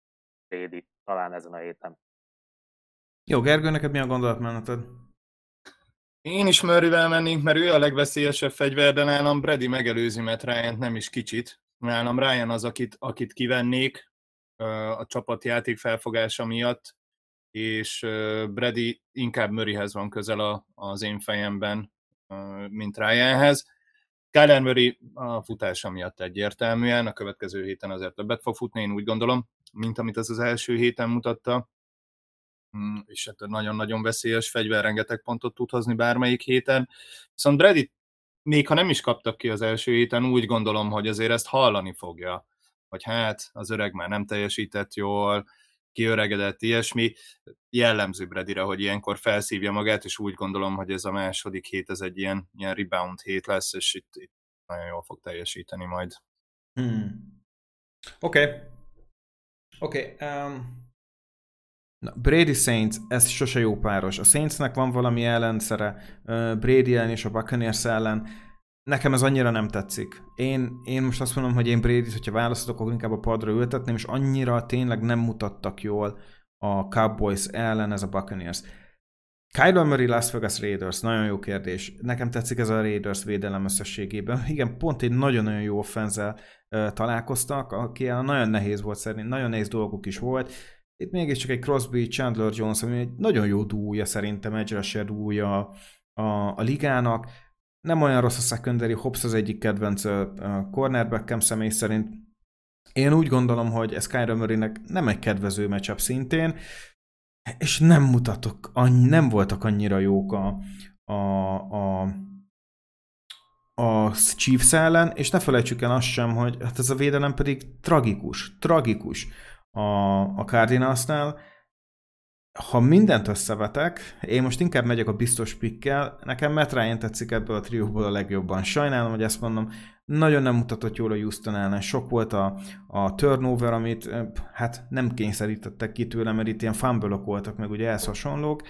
Brady. Talán ezen a héten. Jó, Gergő, neked mi a gondolatmeneted? Én is Murrayvel mennénk, mert ő a legveszélyesebb fegyver, de nálam Brady megelőzi Matt Ryant nem is kicsit. Nálam Ryan az, akit, akit kivennék a csapatjáték felfogása miatt, és Brady inkább Murrayhez van közel a, az én fejemben, mint Ryanhez. Kyler Murray a futása miatt egyértelműen, a következő héten azért többet fog futni, én úgy gondolom, mint amit az az első héten mutatta, és hát nagyon-nagyon veszélyes fegyver, rengeteg pontot tud hozni bármelyik héten. Viszont Brady, még ha nem is kaptak ki az első héten, úgy gondolom, hogy azért ezt hallani fogja, hogy hát az öreg már nem teljesített jól, kiöregedett, ilyesmi. Jellemző Bradyre, hogy ilyenkor felszívja magát, és úgy gondolom, hogy ez a második hét, ez egy ilyen, ilyen rebound hét lesz, és itt, itt nagyon jól fog teljesíteni majd. Hmm. Oké. Okay. Oké. Okay, um... Brady Saints, ez sose jó páros. A Saintsnek van valami ellenszere, Brady ellen és a Buccaneers ellen. Nekem ez annyira nem tetszik. Én, én most azt mondom, hogy én Bradyt, hogyha választatok, akkor inkább a padra ültetném, és annyira tényleg nem mutattak jól a Cowboys ellen ez a Buccaneers. Kyler Murray, Las Vegas Raiders, nagyon jó kérdés. Nekem tetszik ez a Raiders védelem összességében. Igen, pont egy nagyon-nagyon jó offenzel találkoztak, aki nagyon nehéz volt szerintem, nagyon nehéz dolguk is volt. Itt mégiscsak egy Crosby, Chandler Jones, ami egy nagyon jó dúlja szerintem, edge rusher dúlja a, a, a ligának. Nem olyan rossz a secondary, Hobbs az egyik kedvenc cornerbackem személy szerint. Én úgy gondolom, hogy ez Kyler Murraynek nem egy kedvező matchup szintén, és nem mutatok, nem voltak annyira jók a, a, a a Chiefs ellen, és ne felejtsük el azt sem, hogy hát ez a védelem pedig tragikus, tragikus. a, a Cardinalsnál. Ha mindent összevetek, én most inkább megyek a biztos pickkel, nekem Matt Ryan tetszik ebből a trióból a legjobban. Sajnálom, hogy ezt mondom, nagyon nem mutatott jól a Houston ellen, sok volt a, a turnover, amit hát nem kényszerítettek ki tőle, mert itt ilyen fumble-ok voltak, meg ugye ehhez hasonlók,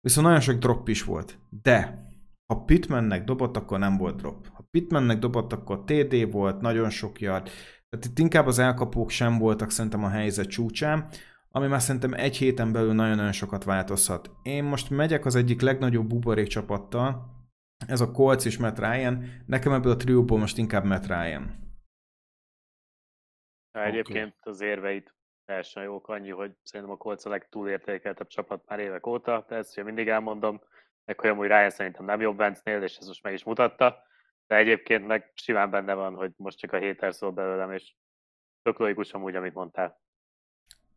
viszont nagyon sok drop is volt, de ha Pittmannek dobott, akkor nem volt drop. Ha Pittmannek dobott, akkor té dé volt, nagyon sok yard. Tehát itt inkább az elkapók sem voltak szerintem a helyzet csúcsán, ami már szerintem egy héten belül nagyon-nagyon sokat változhat. Én most megyek az egyik legnagyobb buborék csapattal, ez a Colts és Matt Ryan, nekem ebből a trióból most inkább Matt Ryan. Na, egyébként okay. Az érveit teljesen jók, annyi, hogy szerintem a Colts a legtúlértékeltebb csapat már évek óta, de ezt ugye mindig elmondom, meg hogy amúgy Ryan szerintem nem jobb Wentz-nél, és ez most meg is mutatta. De egyébként meg simán benne van, hogy most csak a héter szól belőlem, és tök logikus amúgy, amit mondtál.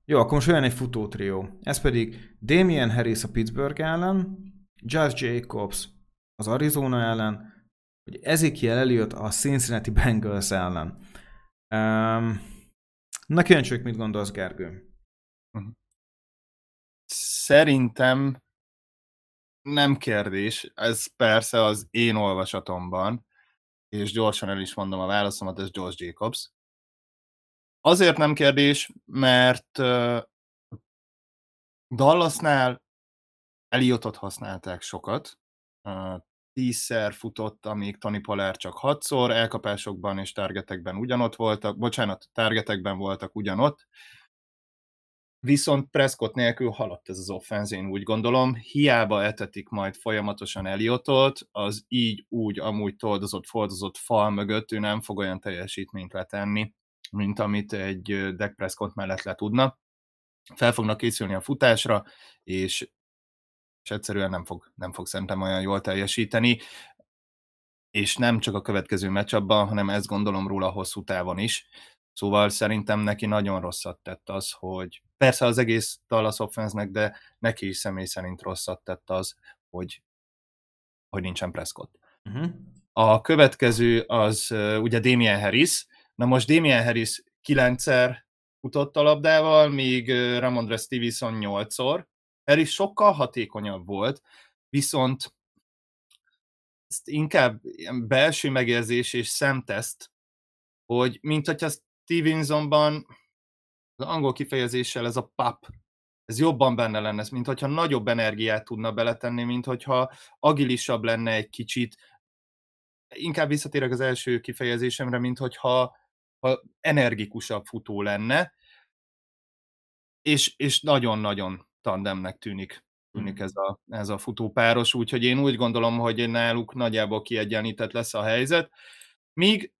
Jó, akkor most olyan egy futótrió. Ez pedig Damien Harris a Pittsburgh ellen, Josh Jacobs az Arizona ellen, hogy Ezekiel Elliott a Cincinnati Bengals ellen. Um, na kíváncsiak, mit gondolsz, Gergő? Szerintem nem kérdés. Ez persze az én olvasatomban, és gyorsan el is mondom a válaszomat, ez Josh Jacobs. Azért nem kérdés, mert Dallasnál Elliotot használták sokat, tízszer futott, amíg Tony Pollard csak hatszor, elkapásokban és targetekben ugyanott voltak, bocsánat, targetekben voltak ugyanott, viszont Prescott nélkül haladt ez az offenz, én úgy gondolom, hiába etetik majd folyamatosan Elliotot, az így úgy amúgy toldozott-fordozott fal mögött ő nem fog olyan teljesítményt letenni, mint amit egy Dak Prescott mellett le tudna. Fel fognak készülni a futásra, és, és egyszerűen nem fog, nem fog szerintem olyan jól teljesíteni, és nem csak a következő meccsabban, hanem ezt gondolom róla hosszú távon is. Szóval szerintem neki nagyon rosszat tett az, hogy persze az egész Dallas offense-nek, de neki is személy szerint rosszat tett az, hogy, hogy nincsen Prescott. Uh-huh. A következő az ugye Damien Harris. Na most Damien Harris kilencszer futott a labdával, míg Ramondre Stevenson nyolcszor. Harris sokkal hatékonyabb volt, viszont ezt inkább belső megérzés és szemteszt, hogy mint hogyha Stevensonban az angol kifejezéssel ez a pap, ez jobban benne lenne, mint hogyha nagyobb energiát tudna beletenni, mint hogyha agilisabb lenne egy kicsit. Inkább visszatérek az első kifejezésemre, mint hogyha ha energikusabb futó lenne, és, és nagyon-nagyon tandemnek tűnik tűnik ez a, ez a futópáros, úgyhogy én úgy gondolom, hogy náluk nagyjából kiegyenlített lesz a helyzet, míg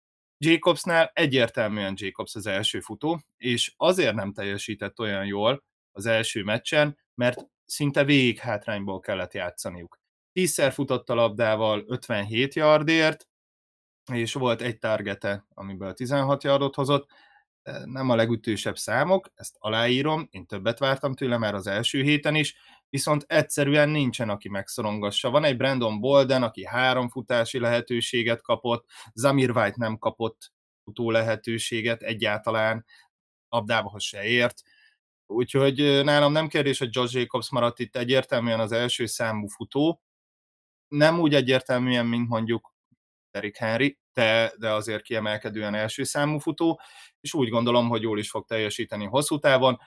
Jacobsnál egyértelműen Jacobs az első futó, és azért nem teljesített olyan jól az első meccsen, mert szinte végig hátrányból kellett játszaniuk. Tízszer futott a labdával ötvenhét yardért, és volt egy targete, amiből tizenhat yardot hozott. Nem a legütősebb számok, ezt aláírom, én többet vártam tőle már az első héten is, viszont egyszerűen nincsen, aki megszorongassa. Van egy Brandon Bolden, aki három futási lehetőséget kapott, Zamir White nem kapott futó lehetőséget egyáltalán, labdába se ért. Úgyhogy nálam nem kérdés, hogy Josh Jacobs maradt itt egyértelműen az első számú futó. Nem úgy egyértelműen, mint mondjuk Derrick Henry, de, de azért kiemelkedően első számú futó, és úgy gondolom, hogy jól is fog teljesíteni hosszú távon.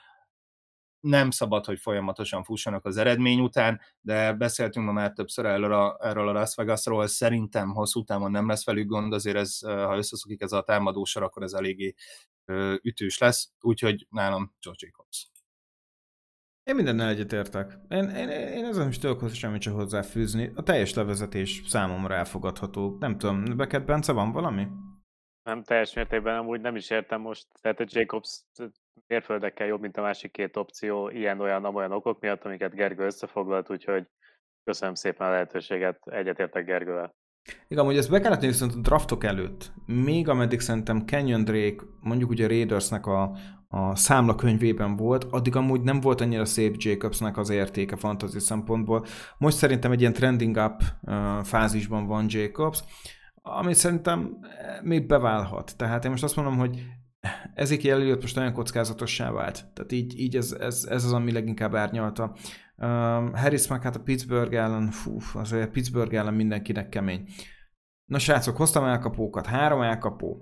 Nem szabad, hogy folyamatosan fussanak az eredmény után, de beszéltünk ma már többször erről a, erről a Las Vegasról, szerintem hosszú távon nem lesz velük gond, azért ez, ha összeszokik ez a támadósor, akkor ez eléggé ütős lesz, úgyhogy nálam Josh Jacobs. Én mindennel egyetértek. Én, én, én ezen is tőlük semmit sem hozzáfűzni. A teljes levezetés számomra elfogadható. Nem tudom, Beckett Bence, van valami? Nem, teljes mértékben amúgy nem is értem most. Tehát a Jacobs mérföldekkel jobb, mint a másik két opció, ilyen-olyan-amolyan okok miatt, amiket Gergő összefoglalt, úgyhogy köszönöm szépen a lehetőséget, egyetértek Gergővel. Igen, amúgy ezt be kellett nézni, viszont a draftok előtt, még ameddig szerintem Kenyon Drake, mondjuk ugye a Raidersnek a, a számlakönyvében volt, addig amúgy nem volt annyira szép Jacobsnak az értéke fantasy szempontból. Most szerintem egy ilyen trending up uh, fázisban van Jacobs, ami szerintem még beválhat. Tehát én most azt mondom, hogy Ezekiel Elliott most olyan kockázatossá vált. Tehát így, így ez, ez, ez az, ami leginkább árnyalta. Um, Harris meg hát a Pittsburgh ellen, fú, azért Pittsburgh ellen mindenkinek kemény. Na srácok, hoztam elkapókat, három elkapó.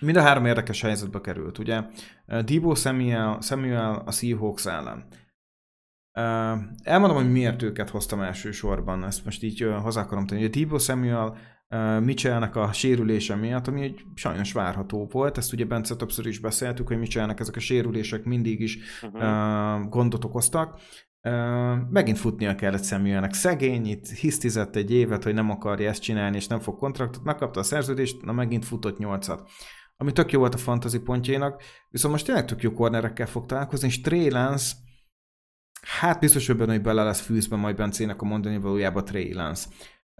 Mind a három érdekes helyzetbe került, ugye? Deebo Samuel, Samuel a Seahawks ellen. Uh, elmondom, hogy miért őket hoztam elsősorban, ezt most így uh, hozzá akarom tenni. Deebo Samuel uh, Mitchellnek a sérülése miatt, ami egy sajnos várható volt, ezt ugye Bence többször is beszéltük, hogy Mitchellnek ezek a sérülések mindig is uh, gondot okoztak. Uh, megint futnia kellett Samuelnek. Szegény, itt hisztizett egy évet, hogy nem akarja ezt csinálni, és nem fog kontraktot, megkapta a szerződést, na megint futott nyolcat. Ami tök jó volt a fantasy pontjainak, viszont most tényleg tök jó cornerekkel fog találkozni, és Trey Lance, hát biztos ebben, hogy bele lesz fűzve majd Bencének a mondani valójában Trey Lance.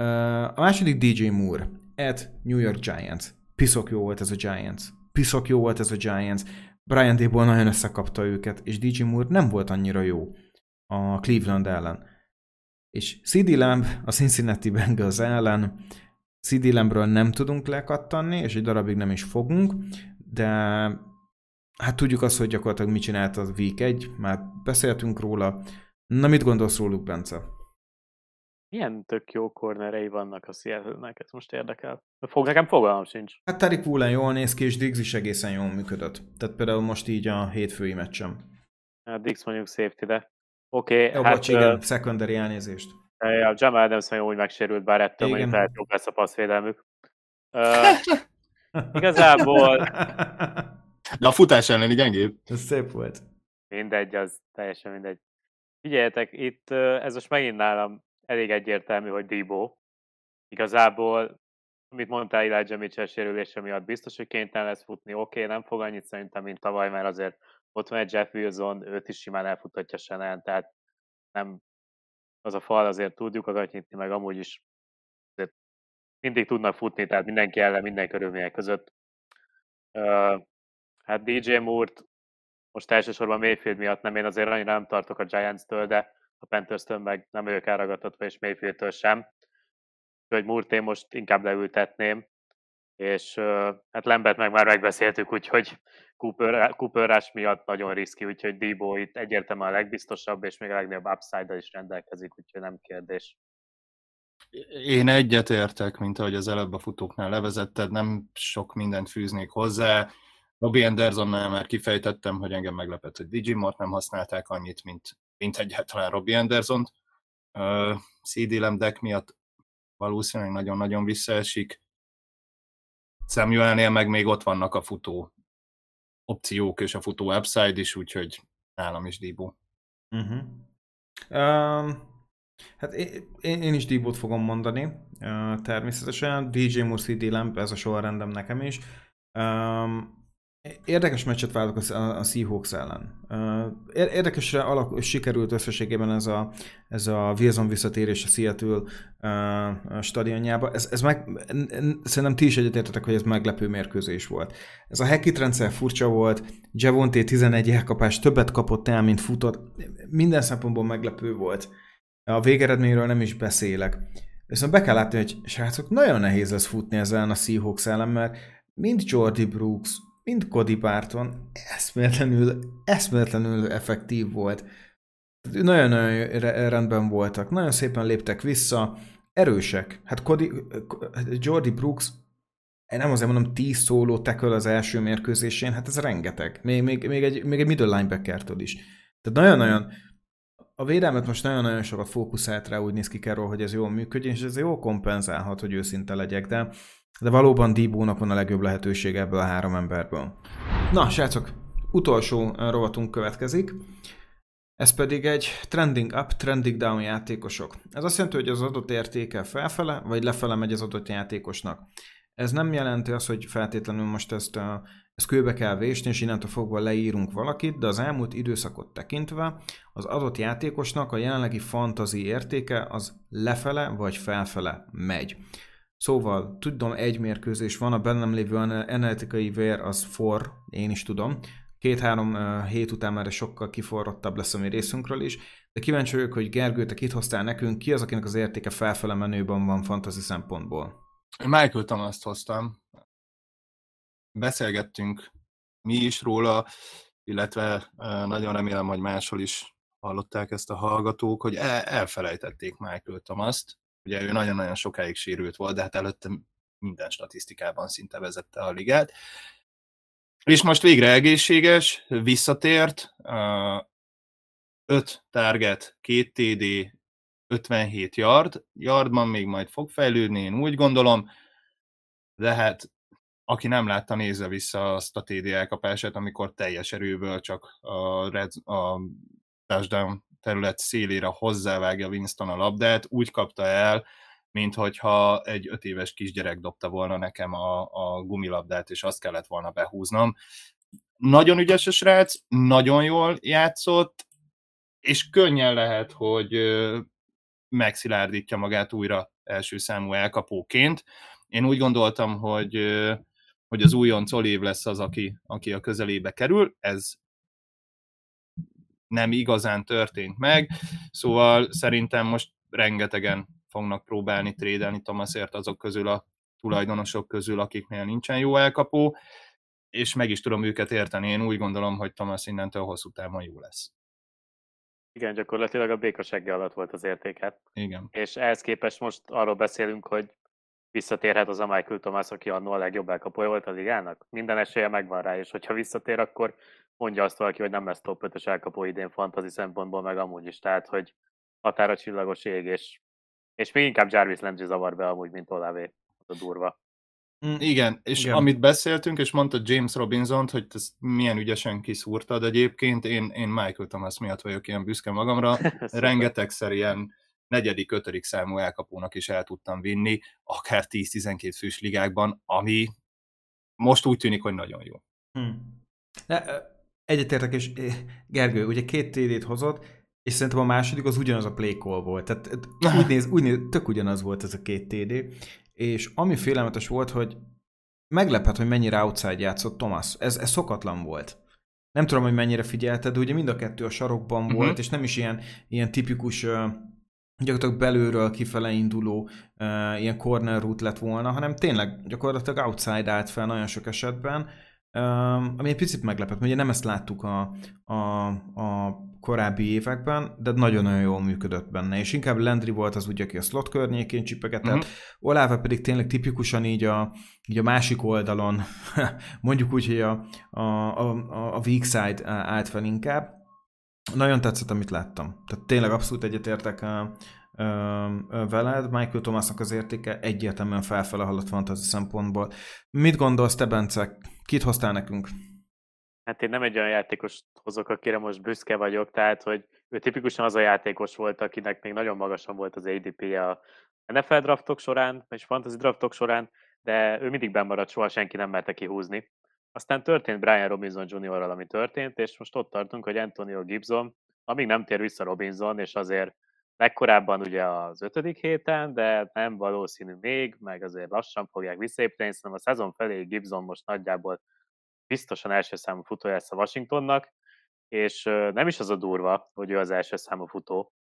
Uh, a második dé jé Moore, at New York Giants. Piszok jó volt ez a Giants. Piszok jó volt ez a Giants. Brian Daboll nagyon összekapta őket, és dé jé Moore nem volt annyira jó a Cleveland ellen. És CeeDee Lamb a Cincinnati Bengals ellen. CeeDee Lambről nem tudunk lekattanni, és egy darabig nem is fogunk, de hát tudjuk azt, hogy gyakorlatilag mit csinált a week one, már beszéltünk róla. Na, mit gondolsz róluk, Bence? Milyen tök jó cornerei vannak a Seattle-nek, ez most érdekel. Fog, nekem fogalmam sincs. Hát Tariq Woolen jól néz ki, és Diggs is egészen jól működött. Tehát például most így a hétfői meccsem. Hát Diggs mondjuk safety, de oké, okay, hát... igen, secondary elnézést. A Jamal Adams nagyon úgy megsérült, bár ettől mondjuk lehet jobb lesz a passzvédelmük. Uh, igazából... De a futás elleni gyengébb. Ez szép volt. Mindegy, az teljesen mindegy. Figyeljetek, itt ez most megint nálam elég egyértelmű, hogy Deebo. Igazából, amit mondtál Elijah Mitchell sérülése miatt, biztos, hogy kénytelen lesz futni. Oké, okay, nem fog annyit szerintem, mint tavaly, mert azért ott van egy Jeff Wilson, őt is simán elfutatja Shannon, tehát nem az a fal, azért tudjuk adat nyitni, meg amúgy is mindig tudnak futni, tehát mindenki ellen, minden körülmények között. Uh, hát dé jé Moore-t most elsősorban Mayfield miatt nem, én azért annyira nem tartok a Giants-től, de a Panthers-től meg nem ők elragadtatva, és Mayfield-től sem. Úgyhogy Moore-t én most inkább leültetném, és uh, hát Lambert meg már megbeszéltük, úgyhogy Cooper, Cooperás miatt nagyon riszki, úgyhogy Deebo itt egyértelműen a legbiztosabb, és még a legnagyobb upside-dal is rendelkezik, úgyhogy nem kérdés. Én egyetértek, mint ahogy az előbb a futóknál levezetted, nem sok mindent fűznék hozzá. Robbie Andersonnál már kifejtettem, hogy engem meglepett, hogy Digimort nem használták annyit, mint, mint egyáltalán Robbie Andersont. Uh, cé dé Lamb miatt valószínűleg nagyon-nagyon visszaesik. Samuelnél meg még ott vannak a futó opciók és a futó upside is, úgyhogy nálam is Deebo. Uh-huh. Um, hát én, én is Deebo-t fogom mondani, uh, természetesen. dé jé Moore, CeeDee Lamb, ez a sorrendem nekem is. Um, Érdekes meccset váltok a Seahawks ellen. Érdekesre alak, sikerült összességében ez a, ez a Wilson visszatérés a Seattle uh, stadionjába. Ez, ez meg, szerintem ti is egyetértetek, hogy ez meglepő mérkőzés volt. Ez a Hackett rendszer furcsa volt, Javonte tizenegy elkapás, többet kapott el, mint futott. Minden szempontból meglepő volt. A végeredményről nem is beszélek. Viszont be kell látni, hogy srácok, nagyon nehéz lesz futni ezen a Seahawks ellen, mert mind Jordy Brooks, mint Cody Barton eszméletlenül, eszméletlenül effektív volt. Nagyon-nagyon rendben voltak, nagyon szépen léptek vissza, erősek. Hát Cody, Jordy Brooks, nem azért mondom, tíz szóló tackle az első mérkőzésén, hát ez rengeteg. Még, még, még, egy, még egy middle linebackertől is. Tehát nagyon-nagyon, a védelmet most nagyon-nagyon sokat fókuszált rá, úgy néz ki erről, hogy ez jól működjön, és ez jól kompenzálhat, hogy őszinte legyek, de De valóban Deebo-nak van a legjobb lehetőség ebből a három emberből. Na, srácok, utolsó rovatunk következik. Ez pedig egy trending up, trending down játékosok. Ez azt jelenti, hogy az adott értéke felfele, vagy lefele megy az adott játékosnak. Ez nem jelenti azt, hogy feltétlenül most ezt, ezt kőbe kell vésni, és innentől fogva leírunk valakit, de az elmúlt időszakot tekintve az adott játékosnak a jelenlegi fantasy értéke az lefele, vagy felfele megy. Szóval, tudom, egy mérkőzés van, a bennem lévő analitikai vér az for, én is tudom. Két-három hét után már sokkal kiforrottabb lesz a mi részünkről is, de kíváncsi vagyok, hogy Gergő, te kit hoztál nekünk, ki az, akinek az értéke felfele menőben van fantasy szempontból? Michael Thomas-t hoztam. Beszélgettünk mi is róla, illetve nagyon remélem, hogy máshol is hallották ezt a hallgatók, hogy elfelejtették Michael Thomas-t. Ugye ő nagyon-nagyon sokáig sérült volt, de hát előtte minden statisztikában szinte vezette a ligát. És most végre egészséges, visszatért, öt target, két té dé, ötvenhét yard, yardban még majd fog fejlődni, én úgy gondolom, de hát aki nem látta, nézze vissza azt a té dé elkapását, amikor teljes erőből csak a, red, a touchdown terület szélére hozzávágja Winston a labdát, úgy kapta el, minthogyha egy öt éves kisgyerek dobta volna nekem a, a gumilabdát, és azt kellett volna behúznom. Nagyon ügyes a srác, nagyon jól játszott, és könnyen lehet, hogy megszilárdítja magát újra első számú elkapóként. Én úgy gondoltam, hogy, hogy az újonc Olave lesz az, aki, aki a közelébe kerül, ez nem igazán történt meg, szóval szerintem most rengetegen fognak próbálni trédelni Thomasért azok közül a tulajdonosok közül, akiknél nincsen jó elkapó, és meg is tudom őket érteni, én úgy gondolom, hogy Thomas innentől hosszú távon jó lesz. Igen, gyakorlatilag a békasegge alatt volt az értéket. Igen. És ehhez képest most arról beszélünk, hogy visszatérhet az a Michael Thomas, aki annól a legjobb elkapója volt a ligának. Minden esélye megvan rá, és hogyha visszatér, akkor mondja azt valaki, hogy nem lesz top ötös elkapó idén fantasy szempontból, meg amúgy is. Tehát, hogy határa csillagos ég, és, és még inkább Jarvis Landry zavar be amúgy, mint Olave. Az a durva. Mm, igen, és igen. Amit beszéltünk, és mondta James Robinsont, hogy ezt milyen ügyesen kiszúrtad egyébként, én, én Michael Thomas miatt vagyok ilyen büszke magamra. Rengetegszer ilyen negyedik, ötödik számú elkapónak is el tudtam vinni, akár tíz-tizenkét fős ligákban, ami most úgy tűnik, hogy nagyon jó. Hmm. Ne, egyetértek, és Gergő, ugye két té dét hozott, és szerintem a második az ugyanaz a play call volt. Tehát úgy néz, úgy néz, tök ugyanaz volt ez a két té dé, és ami félelmetes volt, hogy meglepett, hogy mennyire outside játszott Thomas. Ez, ez szokatlan volt. Nem tudom, hogy mennyire figyelted, de ugye mind a kettő a sarokban uh-huh. volt, és nem is ilyen, ilyen tipikus gyakorlatilag belülről kifele induló uh, ilyen corner route lett volna, hanem tényleg gyakorlatilag outside állt fel nagyon sok esetben, um, ami egy picit meglepett, mert ugye nem ezt láttuk a, a, a korábbi években, de nagyon-nagyon jól működött benne, és inkább Landry volt az úgy, aki a slot környékén csipegetett, mm-hmm. Olave pedig tényleg tipikusan így a, így a másik oldalon, mondjuk úgy, hogy a, a, a, a weak side állt fel inkább. Nagyon tetszett, amit láttam. Tehát tényleg abszolút egyetértek veled. Michael Thomasnak az értéke egyértelműen felfele haladt fantasy szempontból. Mit gondolsz te, Bence? Kit hoztál nekünk? Hát én nem egy olyan játékost hozok, akire most büszke vagyok, tehát hogy Ő tipikusan az a játékos volt, akinek még nagyon magasan volt az á dé pé-je a en ef el draftok során, és fantasy draftok során, de ő mindig benn maradt, soha senki nem merte kihúzni. Aztán történt Brian Robinson juniorral, ami történt, és most ott tartunk, hogy Antonio Gibson, amíg nem tér vissza Robinson, és azért legkorábban ugye az ötödik héten, de nem valószínű még, meg azért lassan fogják visszaépíteni, hiszen a szezon felé Gibson most nagyjából biztosan első számú futó lesz a Washingtonnak, és nem is az a durva, hogy ő az első számú futó,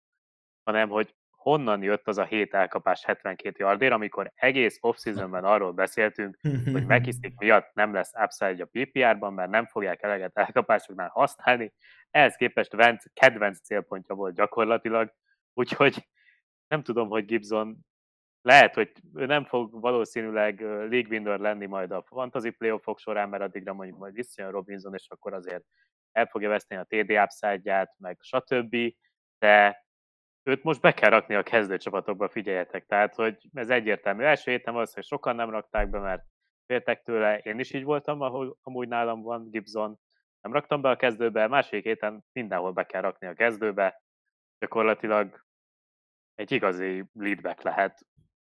hanem hogy honnan jött az a hét elkapás hetvenkét yardért, amikor egész off-seasonben arról beszéltünk, hogy Mekiszik miatt nem lesz upside a pé pé er-ban, mert nem fogják eleget elkapásoknál használni. Ehhez képest Wentz kedvenc célpontja volt gyakorlatilag, úgyhogy nem tudom, hogy Gibson lehet, hogy ő nem fog valószínűleg league winner lenni majd a fantasy playoffok során, mert addigra mondjuk majd visszajön Robinson, és akkor azért el fogja veszteni a té dé upside-ját, meg stb. De őt most be kell rakni a kezdőcsapatokba, figyeljetek. Tehát, hogy ez egyértelmű. Első héten valószínűleg sokan nem rakták be, mert féltek tőle. Én is így voltam, ahol amúgy nálam van Gibson. Nem raktam be a kezdőbe, második héten mindenhol be kell rakni a kezdőbe. Gyakorlatilag egy igazi leadback lehet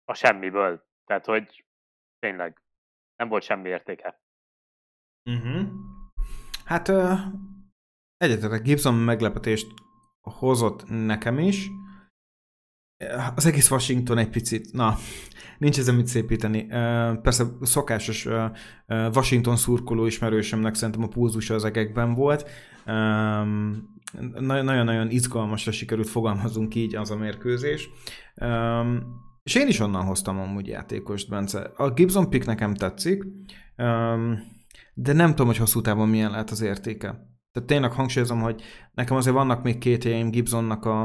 a semmiből. Tehát, hogy tényleg nem volt semmi értéke. Uh-huh. Hát uh, egyetlen Gibson meglepetést hozott nekem is. Az egész Washington egy picit, na, nincs ezen mit szépíteni. Persze szokásos Washington szurkoló ismerősömnek szerintem a pulzusa az egekben volt. Nagyon-nagyon izgalmasra sikerült, fogalmazunk így, az a mérkőzés. És én is onnan hoztam amúgy játékost, Bence. A Gibson pick nekem tetszik, de nem tudom, hogy hosszú távon milyen lehet az értéke. Tehát tényleg hangsúlyozom, hogy nekem azért vannak még két éjjeim Gibsonnak a,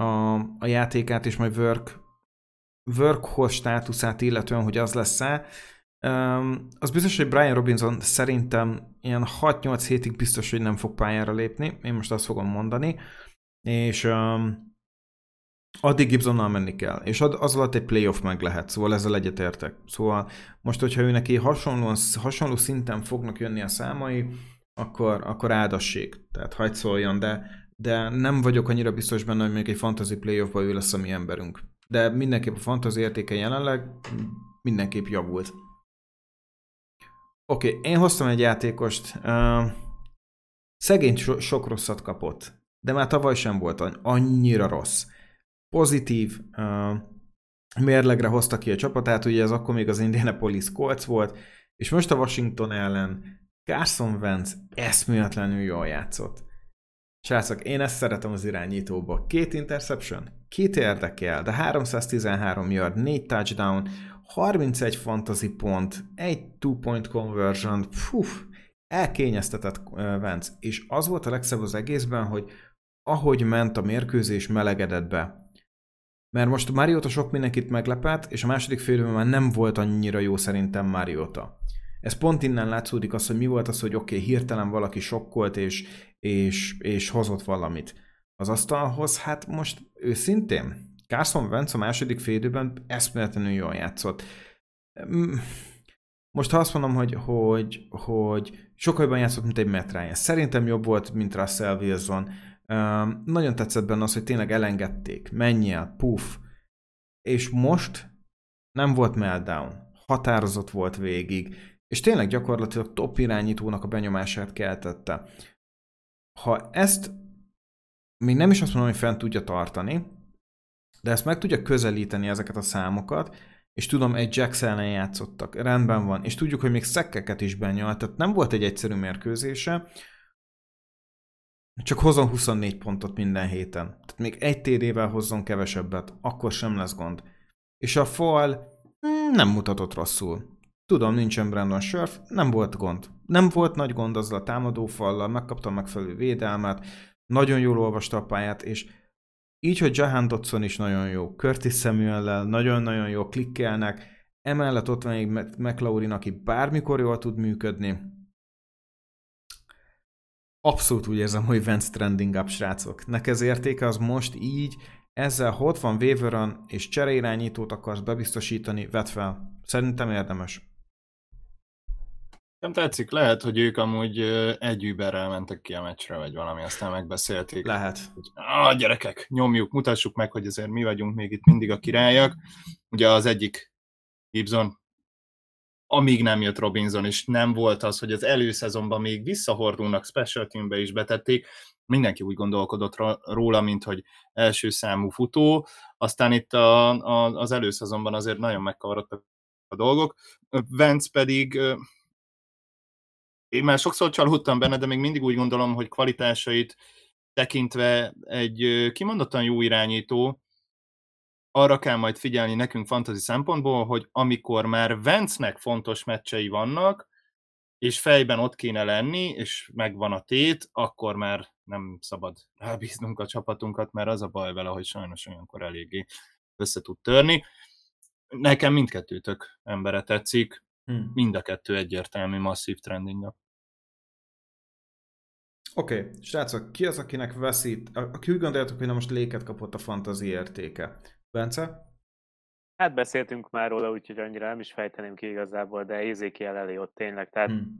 a, a játékát, és majd work, workhorse státuszát illetően, hogy az lesz-e. Um, az biztos, hogy Brian Robinson szerintem ilyen hat-nyolc hétig biztos, hogy nem fog pályára lépni. Én most azt fogom mondani. És um, addig Gibsonnal menni kell. És ad, az alatt egy playoff meg lehet. Szóval ezzel egyetértek. Szóval most, hogyha ő neki hasonló, hasonló szinten fognak jönni a számai, Akkor, akkor áldassék, tehát hagyd szóljon, de, de nem vagyok annyira biztos benne, hogy még egy fantasy playoffban ő lesz a mi emberünk. De mindenképp a fantasy értéke jelenleg mindenképp javult. Oké, okay, én hoztam egy játékost. Uh, szegény so- sok rosszat kapott, de már tavaly sem volt annyira rossz. Pozitív uh, mérlegre hozta ki a csapatát, ugye ez akkor még az Indianapolis Colts volt, és most a Washington ellen Carson Wentz eszméletlenül jól játszott. Srácok, én ezt szeretem az irányítóba. Két interception, két érdekel, de háromszáztizenhárom yard, négy touchdown, harmincegy fantasy pont, egy two-point conversion, puf, elkényeztetett Wentz. És az volt a legszebb az egészben, hogy ahogy ment a mérkőzés, melegedett be. Mert most Mariota sok mindenkit meglepett, és a második fél időben már nem volt annyira jó szerintem Mariota. Ez pont innen látszódik az, hogy mi volt az, hogy oké, okay, hirtelen valaki sokkolt és, és, és hozott valamit az asztalhoz. Hát most őszintén, Carson Wentz a második fél időben eszméletlenül jól játszott. Most ha azt mondom, hogy, hogy, hogy sokkal jobban játszott, mint egy Matt Ryan. Szerintem jobb volt, mint Russell Wilson. Üm, nagyon tetszett benne az, hogy tényleg elengedték. Menjél, puff. És most nem volt meltdown. Határozott volt végig. És tényleg gyakorlatilag top irányítónak a benyomását keltette. Ha ezt, még nem is azt mondom, hogy fent tudja tartani, de ezt meg tudja közelíteni ezeket a számokat, és tudom, egy Jacks ellen játszottak, rendben van, és tudjuk, hogy még szekkeket is benyalt, tehát nem volt egy egyszerű mérkőzése, csak hozzon huszonnégy pontot minden héten. Tehát még egy té dé-vel hozzon kevesebbet, akkor sem lesz gond. És a fal nem mutatott rosszul. Tudom, nincsen Brandon Scherf, nem volt gond. Nem volt nagy gond azzal a támadófallal, megkapta a megfelelő védelmet, nagyon jól olvasta a pályát, és így, hogy Jahan Dotson is nagyon jó, Curtis Samuel-lel nagyon-nagyon jó klikkelnek, emellett ott van egy McLaurin, aki bármikor jól tud működni. Abszolút úgy érzem, hogy Wentz trending up, srácok. Nek ez értéke az most így, ezzel ha ott van waiveron és csereirányítót akarsz bebiztosítani, vedd fel. Szerintem érdemes. Nem tetszik, lehet, hogy ők amúgy egy Uberrel mentek ki a meccsre, vagy valami, aztán megbeszélték. Lehet. A gyerekek, nyomjuk, mutassuk meg, hogy azért mi vagyunk még itt mindig a királyak. Ugye az egyik Gibson, amíg nem jött Robinson, és nem volt az, hogy az előszezonban még visszahordulnak, special teambe is betették, mindenki úgy gondolkodott róla, mint hogy első számú futó, aztán itt a, a, az előszezonban azért nagyon megkavarodtak a dolgok. Wentz pedig, én már sokszor csalódtam benne, de még mindig úgy gondolom, hogy kvalitásait tekintve egy kimondottan jó irányító. Arra kell majd figyelni nekünk fantasy szempontból, hogy amikor már Wentznek fontos meccsei vannak, és fejben ott kéne lenni, és megvan a tét, akkor már nem szabad rábíznunk a csapatunkat, mert az a baj vele, hogy sajnos olyankor eléggé össze tud törni. Nekem mindkettőtök embere tetszik, hmm. mind a kettő egyértelmű masszív trending-a. Oké, okay, srácok, ki az, akinek veszít, aki úgy gondoljátok, hogy na most léket kapott a fantasy értéke? Bence? Hát beszéltünk már róla, úgyhogy annyira nem is fejteném ki igazából, de Ezekiel Elliott tényleg, tehát hmm.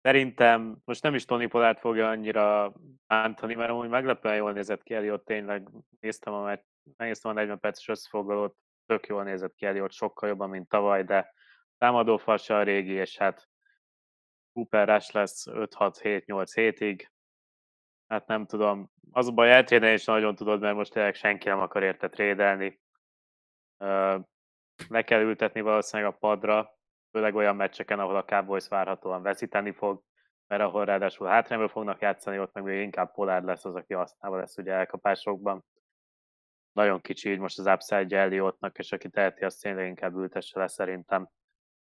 szerintem most nem is Tony Pollard fogja annyira bántani, mert amúgy meglepően jól nézett ki Elliott, tényleg néztem a, mert, néztem a negyven perces összefoglalót, tök jól nézett ki Elliott, sokkal jobban, mint tavaly, de támadófalsa a régi, és hát Cooper-es lesz öt hat hét nyolc hétig, hát nem tudom, az a baj, eltrédelni is nagyon tudod, mert most tényleg senki nem akar érte trédelni. Le kell ültetni valószínűleg a padra, főleg olyan meccseken, ahol a Cowboys várhatóan veszíteni fog, mert ahol ráadásul hátrányból fognak játszani, ott meg még inkább Pollard lesz az, aki használva lesz ugye elkapásokban. Nagyon kicsi így most az upside-ja Elliottnak, és aki teheti, azt tényleg inkább ültesse le szerintem.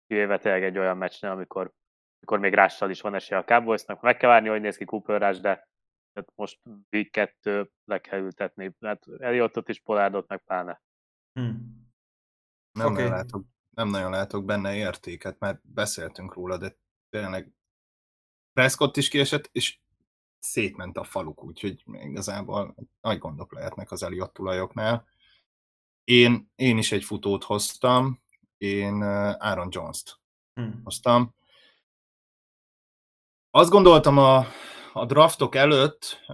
Kivéve tényleg egy olyan meccsnél, amikor, amikor még rással is van esélye a Cowboysnak. Meg kell várni, hogy néz ki Cooper Rush, de tehát most így kettő le kell ültetni. Hát Elliottot is, Pollardot meg pláne. Hmm. Nem, okay. nagyon látok, nem nagyon látok benne értéket, mert beszéltünk róla, de tényleg Prescott is kiesett, és szétment a faluk, úgyhogy igazából nagy gondok lehetnek az Elliott tulajoknál. Én, én is egy futót hoztam, én Aaron Jones-t hmm. hoztam. Azt gondoltam a, a draftok előtt,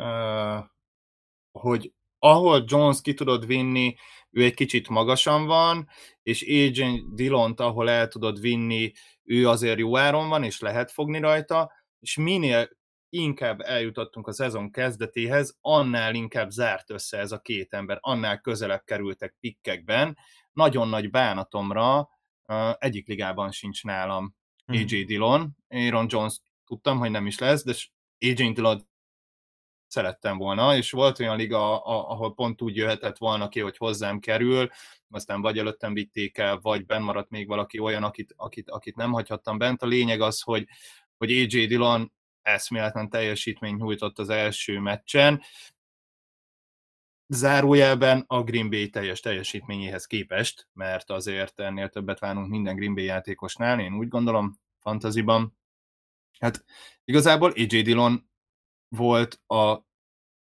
hogy ahol Jones ki tudod vinni, ő egy kicsit magasan van, és á jé Dillont, ahol el tudod vinni, ő azért jó áron van, és lehet fogni rajta, és minél inkább eljutottunk a szezon kezdetéhez, annál inkább zárt össze ez a két ember, annál közelebb kerültek pikkekben. Nagyon nagy bánatomra egyik ligában sincs nálam hmm. á jé Dillon. Aaron Jones tudtam, hogy nem is lesz, de á jé Dillon szerettem volna, és volt olyan liga, ahol pont úgy jöhetett volna ki, hogy hozzám kerül, aztán vagy előttem vitték el, vagy benn maradt még valaki olyan, akit, akit, akit nem hagyhattam bent. A lényeg az, hogy, hogy á jé Dillon eszméletlen teljesítményt nyújtott az első meccsen, zárójelben a Green Bay teljes teljesítményéhez képest, mert azért ennél többet várunk minden Green Bay játékosnál, én úgy gondolom, fantaziban. Hát igazából á jé Dillon volt a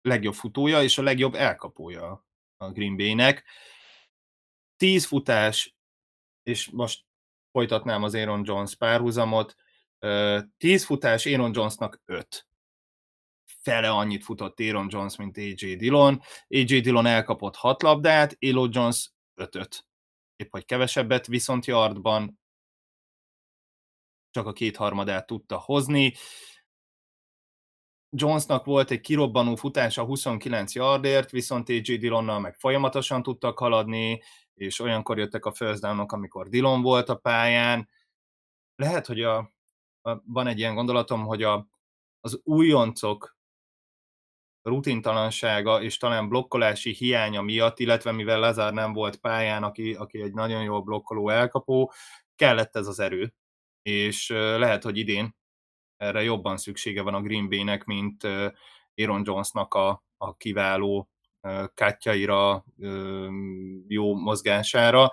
legjobb futója és a legjobb elkapója a Green Bay-nek. tíz futás, és most folytatnám az Aaron Jones párhuzamot, tíz futás Aaron Jonesnak öt. Fele annyit futott Aaron Jones, mint á jé Dillon. á jé Dillon elkapott hat labdát, Elo Jones ötöt. Épp hogy kevesebbet, viszont yardban csak a kétharmadát tudta hozni. Jonesnak volt egy kirobbanó futása huszonkilenc yardért, viszont á jé Dillonnal meg folyamatosan tudtak haladni, és olyankor jöttek a first down-ok, amikor Dillon volt a pályán. Lehet, hogy a, a, van egy ilyen gondolatom, hogy a, az újoncok rutintalansága és talán blokkolási hiánya miatt, illetve mivel Lazar nem volt pályán, aki, aki egy nagyon jól blokkoló elkapó, kellett ez az erő, és lehet, hogy idén erre jobban szüksége van a Green Bay-nek, mint Aaron Jonesnak a, a kiváló kátjaira, jó mozgására.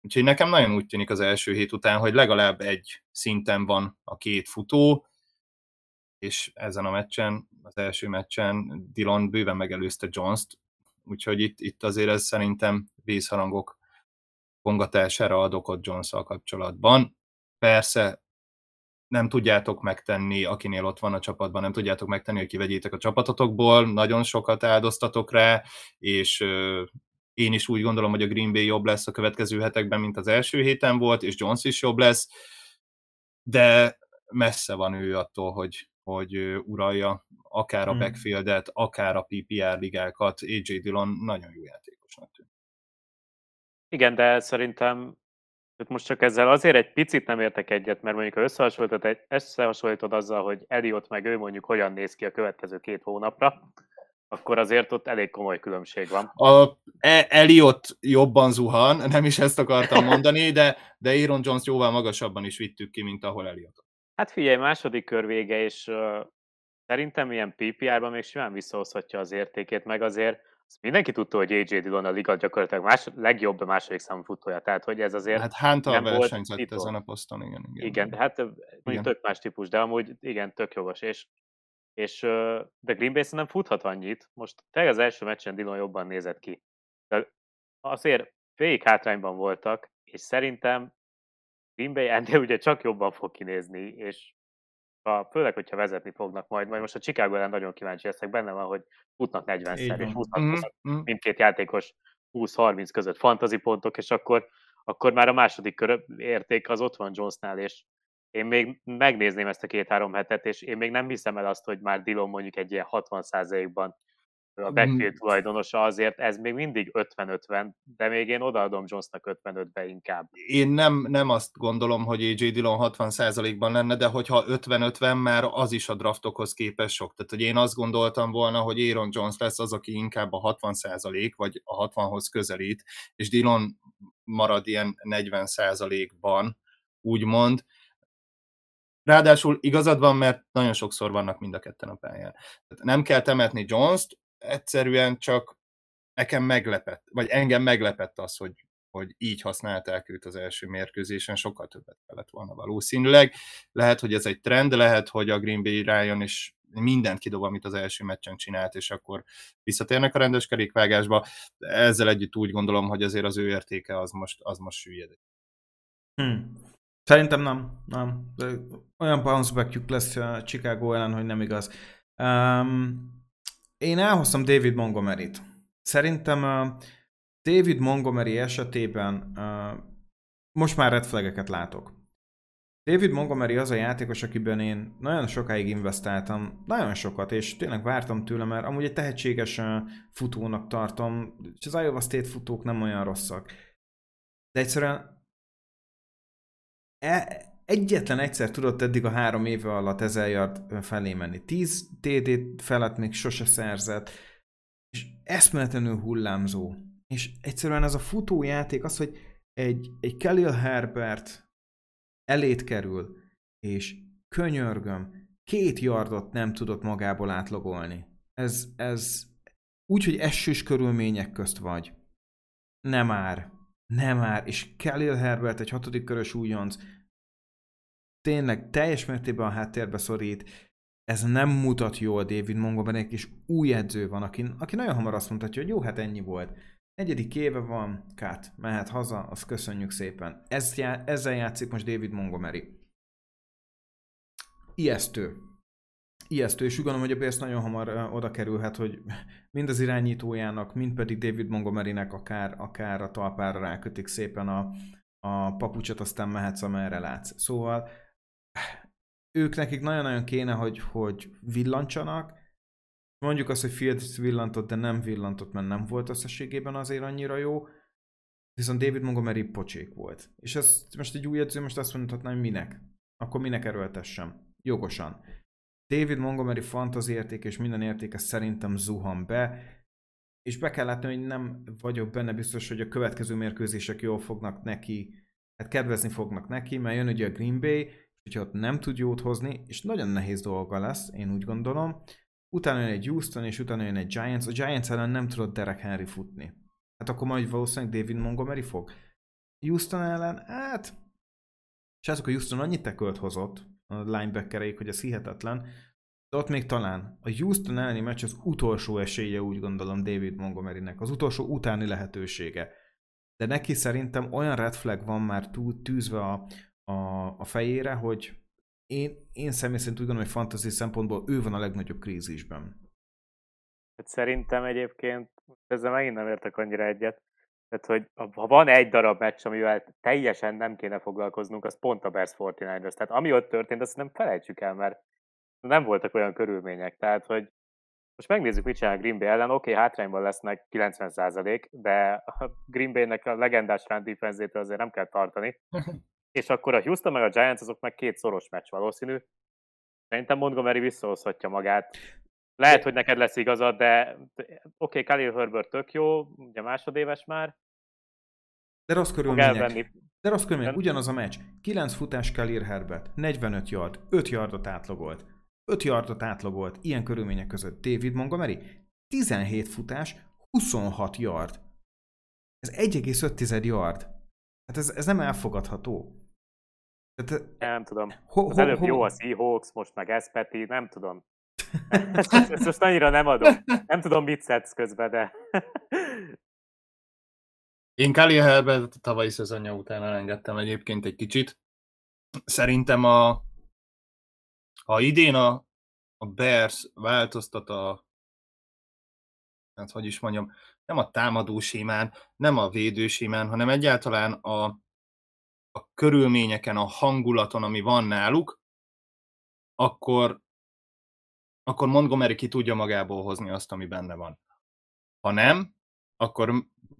Úgyhogy nekem nagyon úgy tűnik az első hét után, hogy legalább egy szinten van a két futó, és ezen a meccsen, az első meccsen Dillon bőven megelőzte Jones-t, úgyhogy itt, itt azért ez szerintem vészharangok kongatására ad okot Jones-szal kapcsolatban. Persze nem tudjátok megtenni, akinél ott van a csapatban, nem tudjátok megtenni, hogy kivegyétek a csapatotokból, nagyon sokat áldoztatok rá, és én is úgy gondolom, hogy a Green Bay jobb lesz a következő hetekben, mint az első héten volt, és Jones is jobb lesz, de messze van ő attól, hogy, hogy uralja akár a backfieldet, akár a pé pé er ligákat. á jé Dillon nagyon jó játékosnak tűnik. Igen, de szerintem most csak ezzel azért egy picit nem értek egyet, mert mondjuk ha összehasonlítod, összehasonlítod azzal, hogy Elliott meg ő mondjuk hogyan néz ki a következő két hónapra, akkor azért ott elég komoly különbség van. A Elliott jobban zuhan, nem is ezt akartam mondani, de, de Aaron Jones jóval magasabban is vittük ki, mint ahol Elliott. Hát figyelj, második kör vége, és uh, szerintem ilyen pé pé er-ben még simán visszahozhatja az értékét, meg azért mindenki tudta, hogy á jé Dillon a liga gyakorlatilag más, legjobb a második számú futója, tehát hogy ez azért hát Hunter versenyzett ezen a poszton, igen. Igen, igen, de hát igen. Tök más típus, de amúgy igen, tök jogos, és, és de Green Bay nem futhat annyit, most tényleg az első meccsen Dillon jobban nézett ki. De azért végig hátrányban voltak, és szerintem Green Bay ennél ugye csak jobban fog kinézni, és A, főleg, hogyha vezetni fognak majd, majd most a Chicago ellen nagyon kíváncsi leszek, benne van, hogy futnak negyvenszer, és futnak mm-hmm. mindkét játékos húsz-harminc között fantasy pontok, és akkor, akkor már a második kör érték az ott van Jonesnál, és én még megnézném ezt a két-három hetet, és én még nem hiszem el azt, hogy már Dillon mondjuk egy ilyen hatvan százalékban a backfield mm. tulajdonosa, azért ez még mindig ötven-ötven, de még én odaadom Jonesnak ötvenötbe inkább. Én nem, nem azt gondolom, hogy á jé Dillon hatvan százalékban lenne, de hogyha ötven-ötven már az is a draftokhoz képest sok. Tehát, hogy én azt gondoltam volna, hogy Aaron Jones lesz az, aki inkább a hatvan százalék, vagy a hatvanhoz közelít, és Dillon marad ilyen negyven százalékban, úgymond. Ráadásul igazad van, mert nagyon sokszor vannak mind a ketten a pályán. Tehát nem kell temetni Jones-t, egyszerűen csak nekem meglepett, vagy engem meglepett az, hogy, hogy így használták őt az első mérkőzésen, sokkal többet kellett volna valószínűleg. Lehet, hogy ez egy trend, lehet, hogy a Green Bay rájön, és mindent kidob, amit az első meccsen csinált, és akkor visszatérnek a rendes kerékvágásba. Ezzel együtt úgy gondolom, hogy azért az ő értéke az most, az most süllyed. Hmm. Szerintem nem. nem. De olyan bounce backjük lesz a Chicago ellen, hogy nem igaz. Um... Én elhoztam David Montgomeryt. Szerintem uh, David Montgomery esetében uh, most már red flageket látok. David Montgomery az a játékos, akiben én nagyon sokáig investáltam, nagyon sokat, és tényleg vártam tőle, mert amúgy egy tehetséges uh, futónak tartom, és az Iowa State futók nem olyan rosszak. De egyszerűen e- egyetlen egyszer tudott eddig a három éve alatt ezer yard felé menni. tíz té dé felett még sose szerzett, és eszméletlenül hullámzó. És egyszerűen ez a futójáték az, hogy egy, egy Khalil Herbert elét kerül, és könyörgöm, két yardot nem tudott magából átlogolni. Ez, ez úgy, hogy esős körülmények közt vagy. Nem ár. Nem ár. És Khalil Herbert, egy hatodik körös újonc, tényleg teljes mértében a háttérbe szorít, ez nem mutat jól David Montgomerynek, és új edző van, aki, aki nagyon hamar azt mondhatja, hogy jó, hát ennyi volt. Negyedik éve van, kát, mehet haza, azt köszönjük szépen. Ez, ezzel játszik most David Montgomery. Ijesztő. Ijesztő, és úgy gondolom, hogy a Bears nagyon hamar uh, oda kerülhet, hogy mind az irányítójának, mind pedig David Montgomerynek akár, akár a talpára rákötik szépen a, a papucsot, aztán mehetsz, amerre látsz. Szóval ők nekik nagyon-nagyon kéne, hogy, hogy villancsanak. Mondjuk azt, hogy Fields villantott, de nem villantott, mert nem volt összességében azért annyira jó. Viszont David Montgomery pocsék volt. És ez most egy új edző, most azt mondhatná, hogy minek? Akkor minek erőltessem? Jogosan. David Montgomery fantasy érték, és minden értéke szerintem zuhan be. És be kell látni, hogy nem vagyok benne biztos, hogy a következő mérkőzések jól fognak neki, hát kedvezni fognak neki, mert jön ugye a Green Bay, hogyha ott nem tud jót hozni, és nagyon nehéz dolga lesz, én úgy gondolom. Utána jön egy Houston, és utána jön egy Giants. A Giants ellen nem tudott Derek Henry futni. Hát akkor majd valószínűleg David Montgomery fog. Houston ellen, hát... Srácok, a Houston annyit tekölt hozott a linebackereik, hogy ez hihetetlen. De ott még talán. A Houston elleni meccs az utolsó esélye, úgy gondolom, David Montgomerynek. Az utolsó utáni lehetősége. De neki szerintem olyan red flag van már túl tűzve a, a, a fejére, hogy én, én személy szerint úgy gondolom, hogy fantasy szempontból ő van a legnagyobb krízisben. Szerintem egyébként ezzel megint nem értek annyira egyet. Tehát, hogy ha van egy darab meccs, amivel teljesen nem kéne foglalkoznunk, az pont a Bears negyvenkilencesek. Tehát ami ott történt, azt nem felejtsük el, mert nem voltak olyan körülmények. Tehát, hogy most megnézzük, mit csinál a Green Bay ellen. Oké, okay, hátrányban lesznek kilencven százalék, de a Green Baynek a legendás run defense-től azért nem kell tartani. És akkor a Houston meg a Giants, azok meg két szoros meccs valószínű. Szerintem Montgomery visszahozhatja magát. Lehet, hogy neked lesz igazad, de oké, okay, Khalil Herbert tök jó, ugye másodéves már. De rossz körülmények. De rossz körülmények, ugyanaz a meccs. kilenc futás Khalil Herbert, negyvenöt yard, öt yardot átlogolt. öt yardot átlogolt, ilyen körülmények között. David Montgomery, tizenhét futás, huszonhat yard. Ez egy egész öt tized yard. Hát ez, ez nem elfogadható. Tehát, nem tudom. Ho, ho, az előbb ho, jó a Seahawks, most meg ez Peti, nem tudom. Ezt, ezt most annyira nem adom. Nem tudom, mit szedsz közben, de... Én Khalil Herbert tavalyi szezonja után elengedtem egyébként egy kicsit. Szerintem a... Ha idén a, a Bears változtat a... Hát, hogy is mondjam, nem a támadó sémán, nem a védő sémán, hanem egyáltalán a, a körülményeken, a hangulaton, ami van náluk, akkor... akkor Montgomery ki tudja magából hozni azt, ami benne van. Ha nem, akkor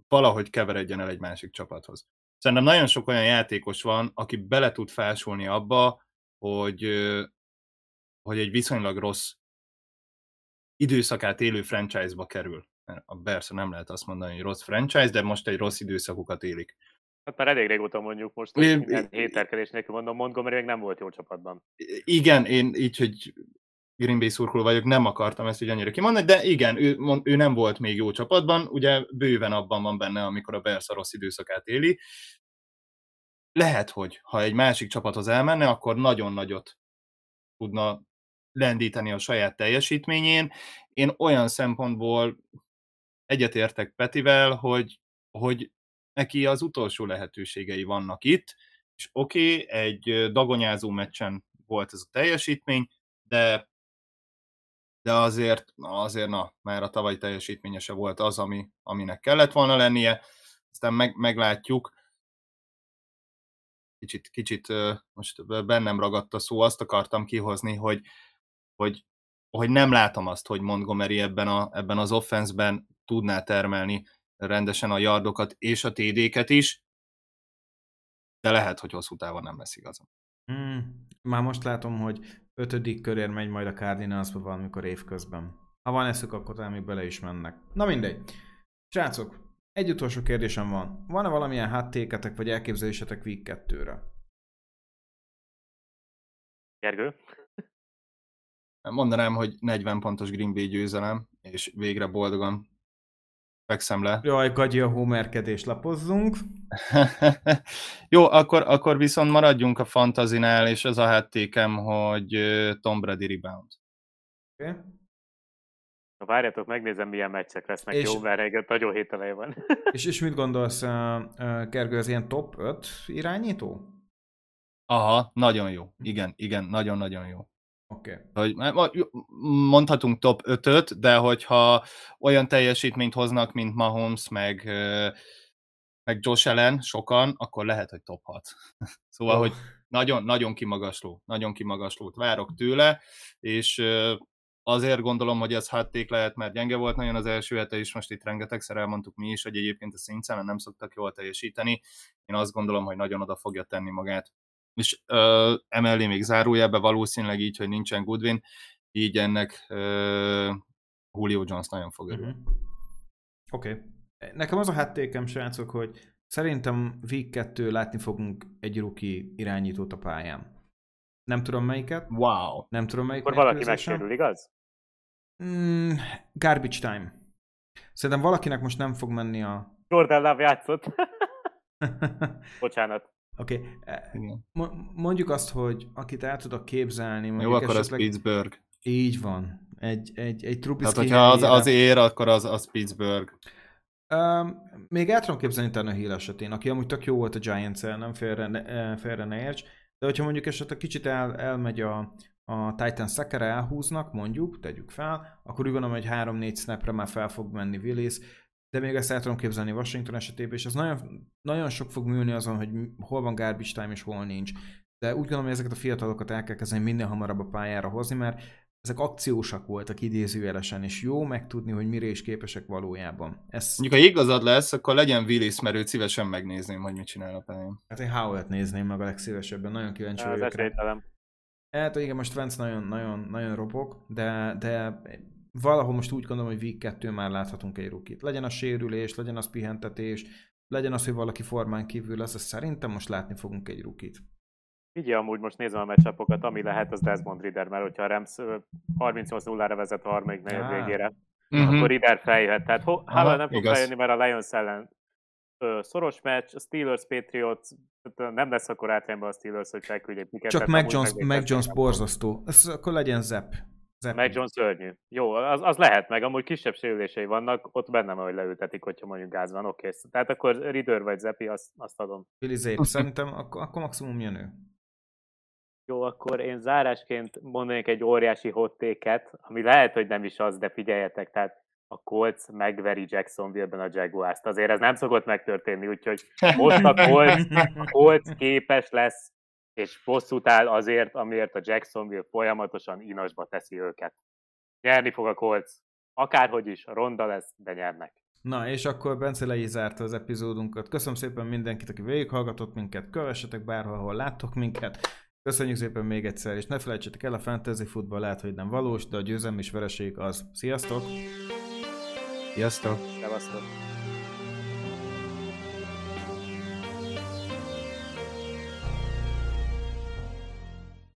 valahogy keveredjen el egy másik csapathoz. Szerintem nagyon sok olyan játékos van, aki bele tud fásulni abba, hogy, hogy egy viszonylag rossz időszakát élő franchise-ba kerül. A Bears nem lehet azt mondani, hogy rossz franchise, de most egy rossz időszakukat élik. Hát már elég régóta mondjuk most, hogy minden hétterkedés nélkül mondom, Montgomery még nem volt jó csapatban. Igen, én így, hogy... Green Bay szurkoló vagyok, nem akartam ezt így annyira kimondani, de igen, ő, ő nem volt még jó csapatban, ugye bőven abban van benne, amikor a Bears a rossz időszakát éli. Lehet, hogy ha egy másik csapathoz elmenne, akkor nagyon nagyot tudna lendíteni a saját teljesítményén. Én olyan szempontból egyetértek Petivel, hogy, hogy neki az utolsó lehetőségei vannak itt, és oké, okay, egy dagonyázó meccsen volt ez a teljesítmény, de de azért, azért na, már a tavalyi teljesítménye se volt az, ami, aminek kellett volna lennie, aztán meg, meglátjuk. Kicsit, kicsit most bennem ragadt a szó, azt akartam kihozni, hogy, hogy, hogy nem látom azt, hogy Montgomery ebben, a, ebben az offenszben tudná termelni rendesen a yardokat és a té dé-ket is, de lehet, hogy hosszú távon nem lesz igazam. Mm, már most látom, hogy ötödik körért megy majd a Cardinalsba valamikor évközben. Ha van eszük, akkor talán még bele is mennek. Na mindegy. Srácok, egy utolsó kérdésem van. Van-e valamilyen háttéketek vagy elképzelésetek week kettőre? Gergő? Mondanám, hogy negyven pontos Green Bay győzelem, és végre boldogan fekszem le. Jaj, gagyi a homerkedés, lapozzunk. Jó, akkor, akkor viszont maradjunk a fantazinál, és az a háttékem, hogy Tom Brady rebound. Oké. Okay. Na várjátok, megnézem, milyen meccsek lesznek, és, jó, mert egy nagyon hételeje van. és, és mit gondolsz, Gergő, az ilyen top öt irányító? Aha, nagyon jó. Igen, igen, nagyon-nagyon jó. Okay. Hogy mondhatunk top ötöt, de hogyha olyan teljesítményt hoznak, mint Mahomes, meg, meg Josh Allen sokan, akkor lehet, hogy top hat. Szóval, oh. hogy nagyon, nagyon kimagasló, nagyon kimagaslót várok tőle, és azért gondolom, hogy ez hatték lehet, mert gyenge volt nagyon az első hete, és most itt rengetegszer elmondtuk mi is, hogy egyébként a szintszámon nem szoktak jól teljesíteni. Én azt gondolom, hogy nagyon oda fogja tenni magát. És ö, emellé még zárójelben valószínűleg így, hogy nincsen Goodwin, így ennek ö, Julio Jones nagyon fog örülni. Uh-huh. Oké. Okay. Nekem az a háttékem, srácok, hogy szerintem week kettő látni fogunk egy rookie irányítót a pályán. Nem tudom melyiket. Wow. Nem tudom melyiket. Akkor valaki megsérül, igaz? Mm, garbage time. Szerintem valakinek most nem fog menni a... Jordan Love játszott. Bocsánat. Oké, okay. Mondjuk azt, hogy akit el tudok képzelni... Jó, akkor esetleg... az Pittsburgh. Így van. Egy, egy, egy Trubisky... Tehát, hogyha az, az ér, akkor az, az Pittsburgh. Um, még el tudom képzelni Tannehill esetén, aki amúgy tök jó volt a Giants-el, nem félre ne, félre ne érts, De hogyha mondjuk esetleg kicsit el, elmegy a, a Titans szekere, elhúznak, mondjuk, tegyük fel, akkor úgy gondolom, hogy három-négy snapre már fel fog menni Willis, de még ezt el tudom képzelni Washington esetében, és az nagyon, nagyon sok fog műlni azon, hogy hol van garbage time és hol nincs. De úgy gondolom, hogy ezeket a fiatalokat el kell kezdeni minél hamarabb a pályára hozni, mert ezek akciósak voltak idézőjelesen, és jó megtudni, hogy mire is képesek valójában. Ez... Mondjuk, ha igazad lesz, akkor legyen Willis, mert őt szívesen megnézném, hogy mit csinál a pályán. Hát én Howell-t nézném meg a legszívesebben, nagyon kíváncsi vagyok. Hát esélytelen. Hát igen, most Wentz nagyon, nagyon, nagyon ropog, de, de valahol most úgy gondolom, hogy week kettő már láthatunk egy rookie-t. Legyen a sérülés, legyen az pihentetés, legyen az, hogy valaki formán kívül lesz, az szerintem most látni fogunk egy rookie-t. Figyelj, amúgy most nézem a matchupokat, ami lehet, az Desmond Ridder, mert hogyha a Rams harmincnyolc nullára vezet a harmadik negyed végére, mm-hmm. akkor Ridder feljöhet. Tehát ho- Howell nem fog feljönni, mert a Lions ellen ö, szoros meccs, a Steelers Patriots, nem lesz akkor átrendben a Steelers, hogy felküldjék miket. Csak Mac Jones, Mac Jones borzasztó. Ez akkor legyen Zep. Mac Jones szörnyű. Jó, az, az lehet meg, amúgy kisebb sérülései vannak, ott bennem, ahogy leültetik, hogyha mondjuk gáz van, oké. Tehát akkor Ridder vagy Zepi, azt, azt adom. Billy Zép, szerintem akkor, akkor maximum jön ő. Jó, akkor én zárásként mondanék egy óriási hot take-et, ami lehet, hogy nem is az, de figyeljetek, tehát a Colts megveri Jacksonville-ben a Jaguars-t. Azért ez nem szokott megtörténni, úgyhogy most a Colts, a Colts képes lesz, és bosszút áll azért, amiért a Jacksonville folyamatosan inasba teszi őket. Nyerni fog a Colts. Akárhogy is, ronda lesz, de nyernek. Na, és akkor Bence le is zárta az epizódunkat. Köszönöm szépen mindenkit, aki végighallgatott minket, kövessetek bárhol, ahol láttok minket. Köszönjük szépen még egyszer, és ne felejtsetek el, a fantasy futball lehet, hogy nem valós, de a győzelem és vereség az. Sziasztok! Sziasztok! Szevasztok!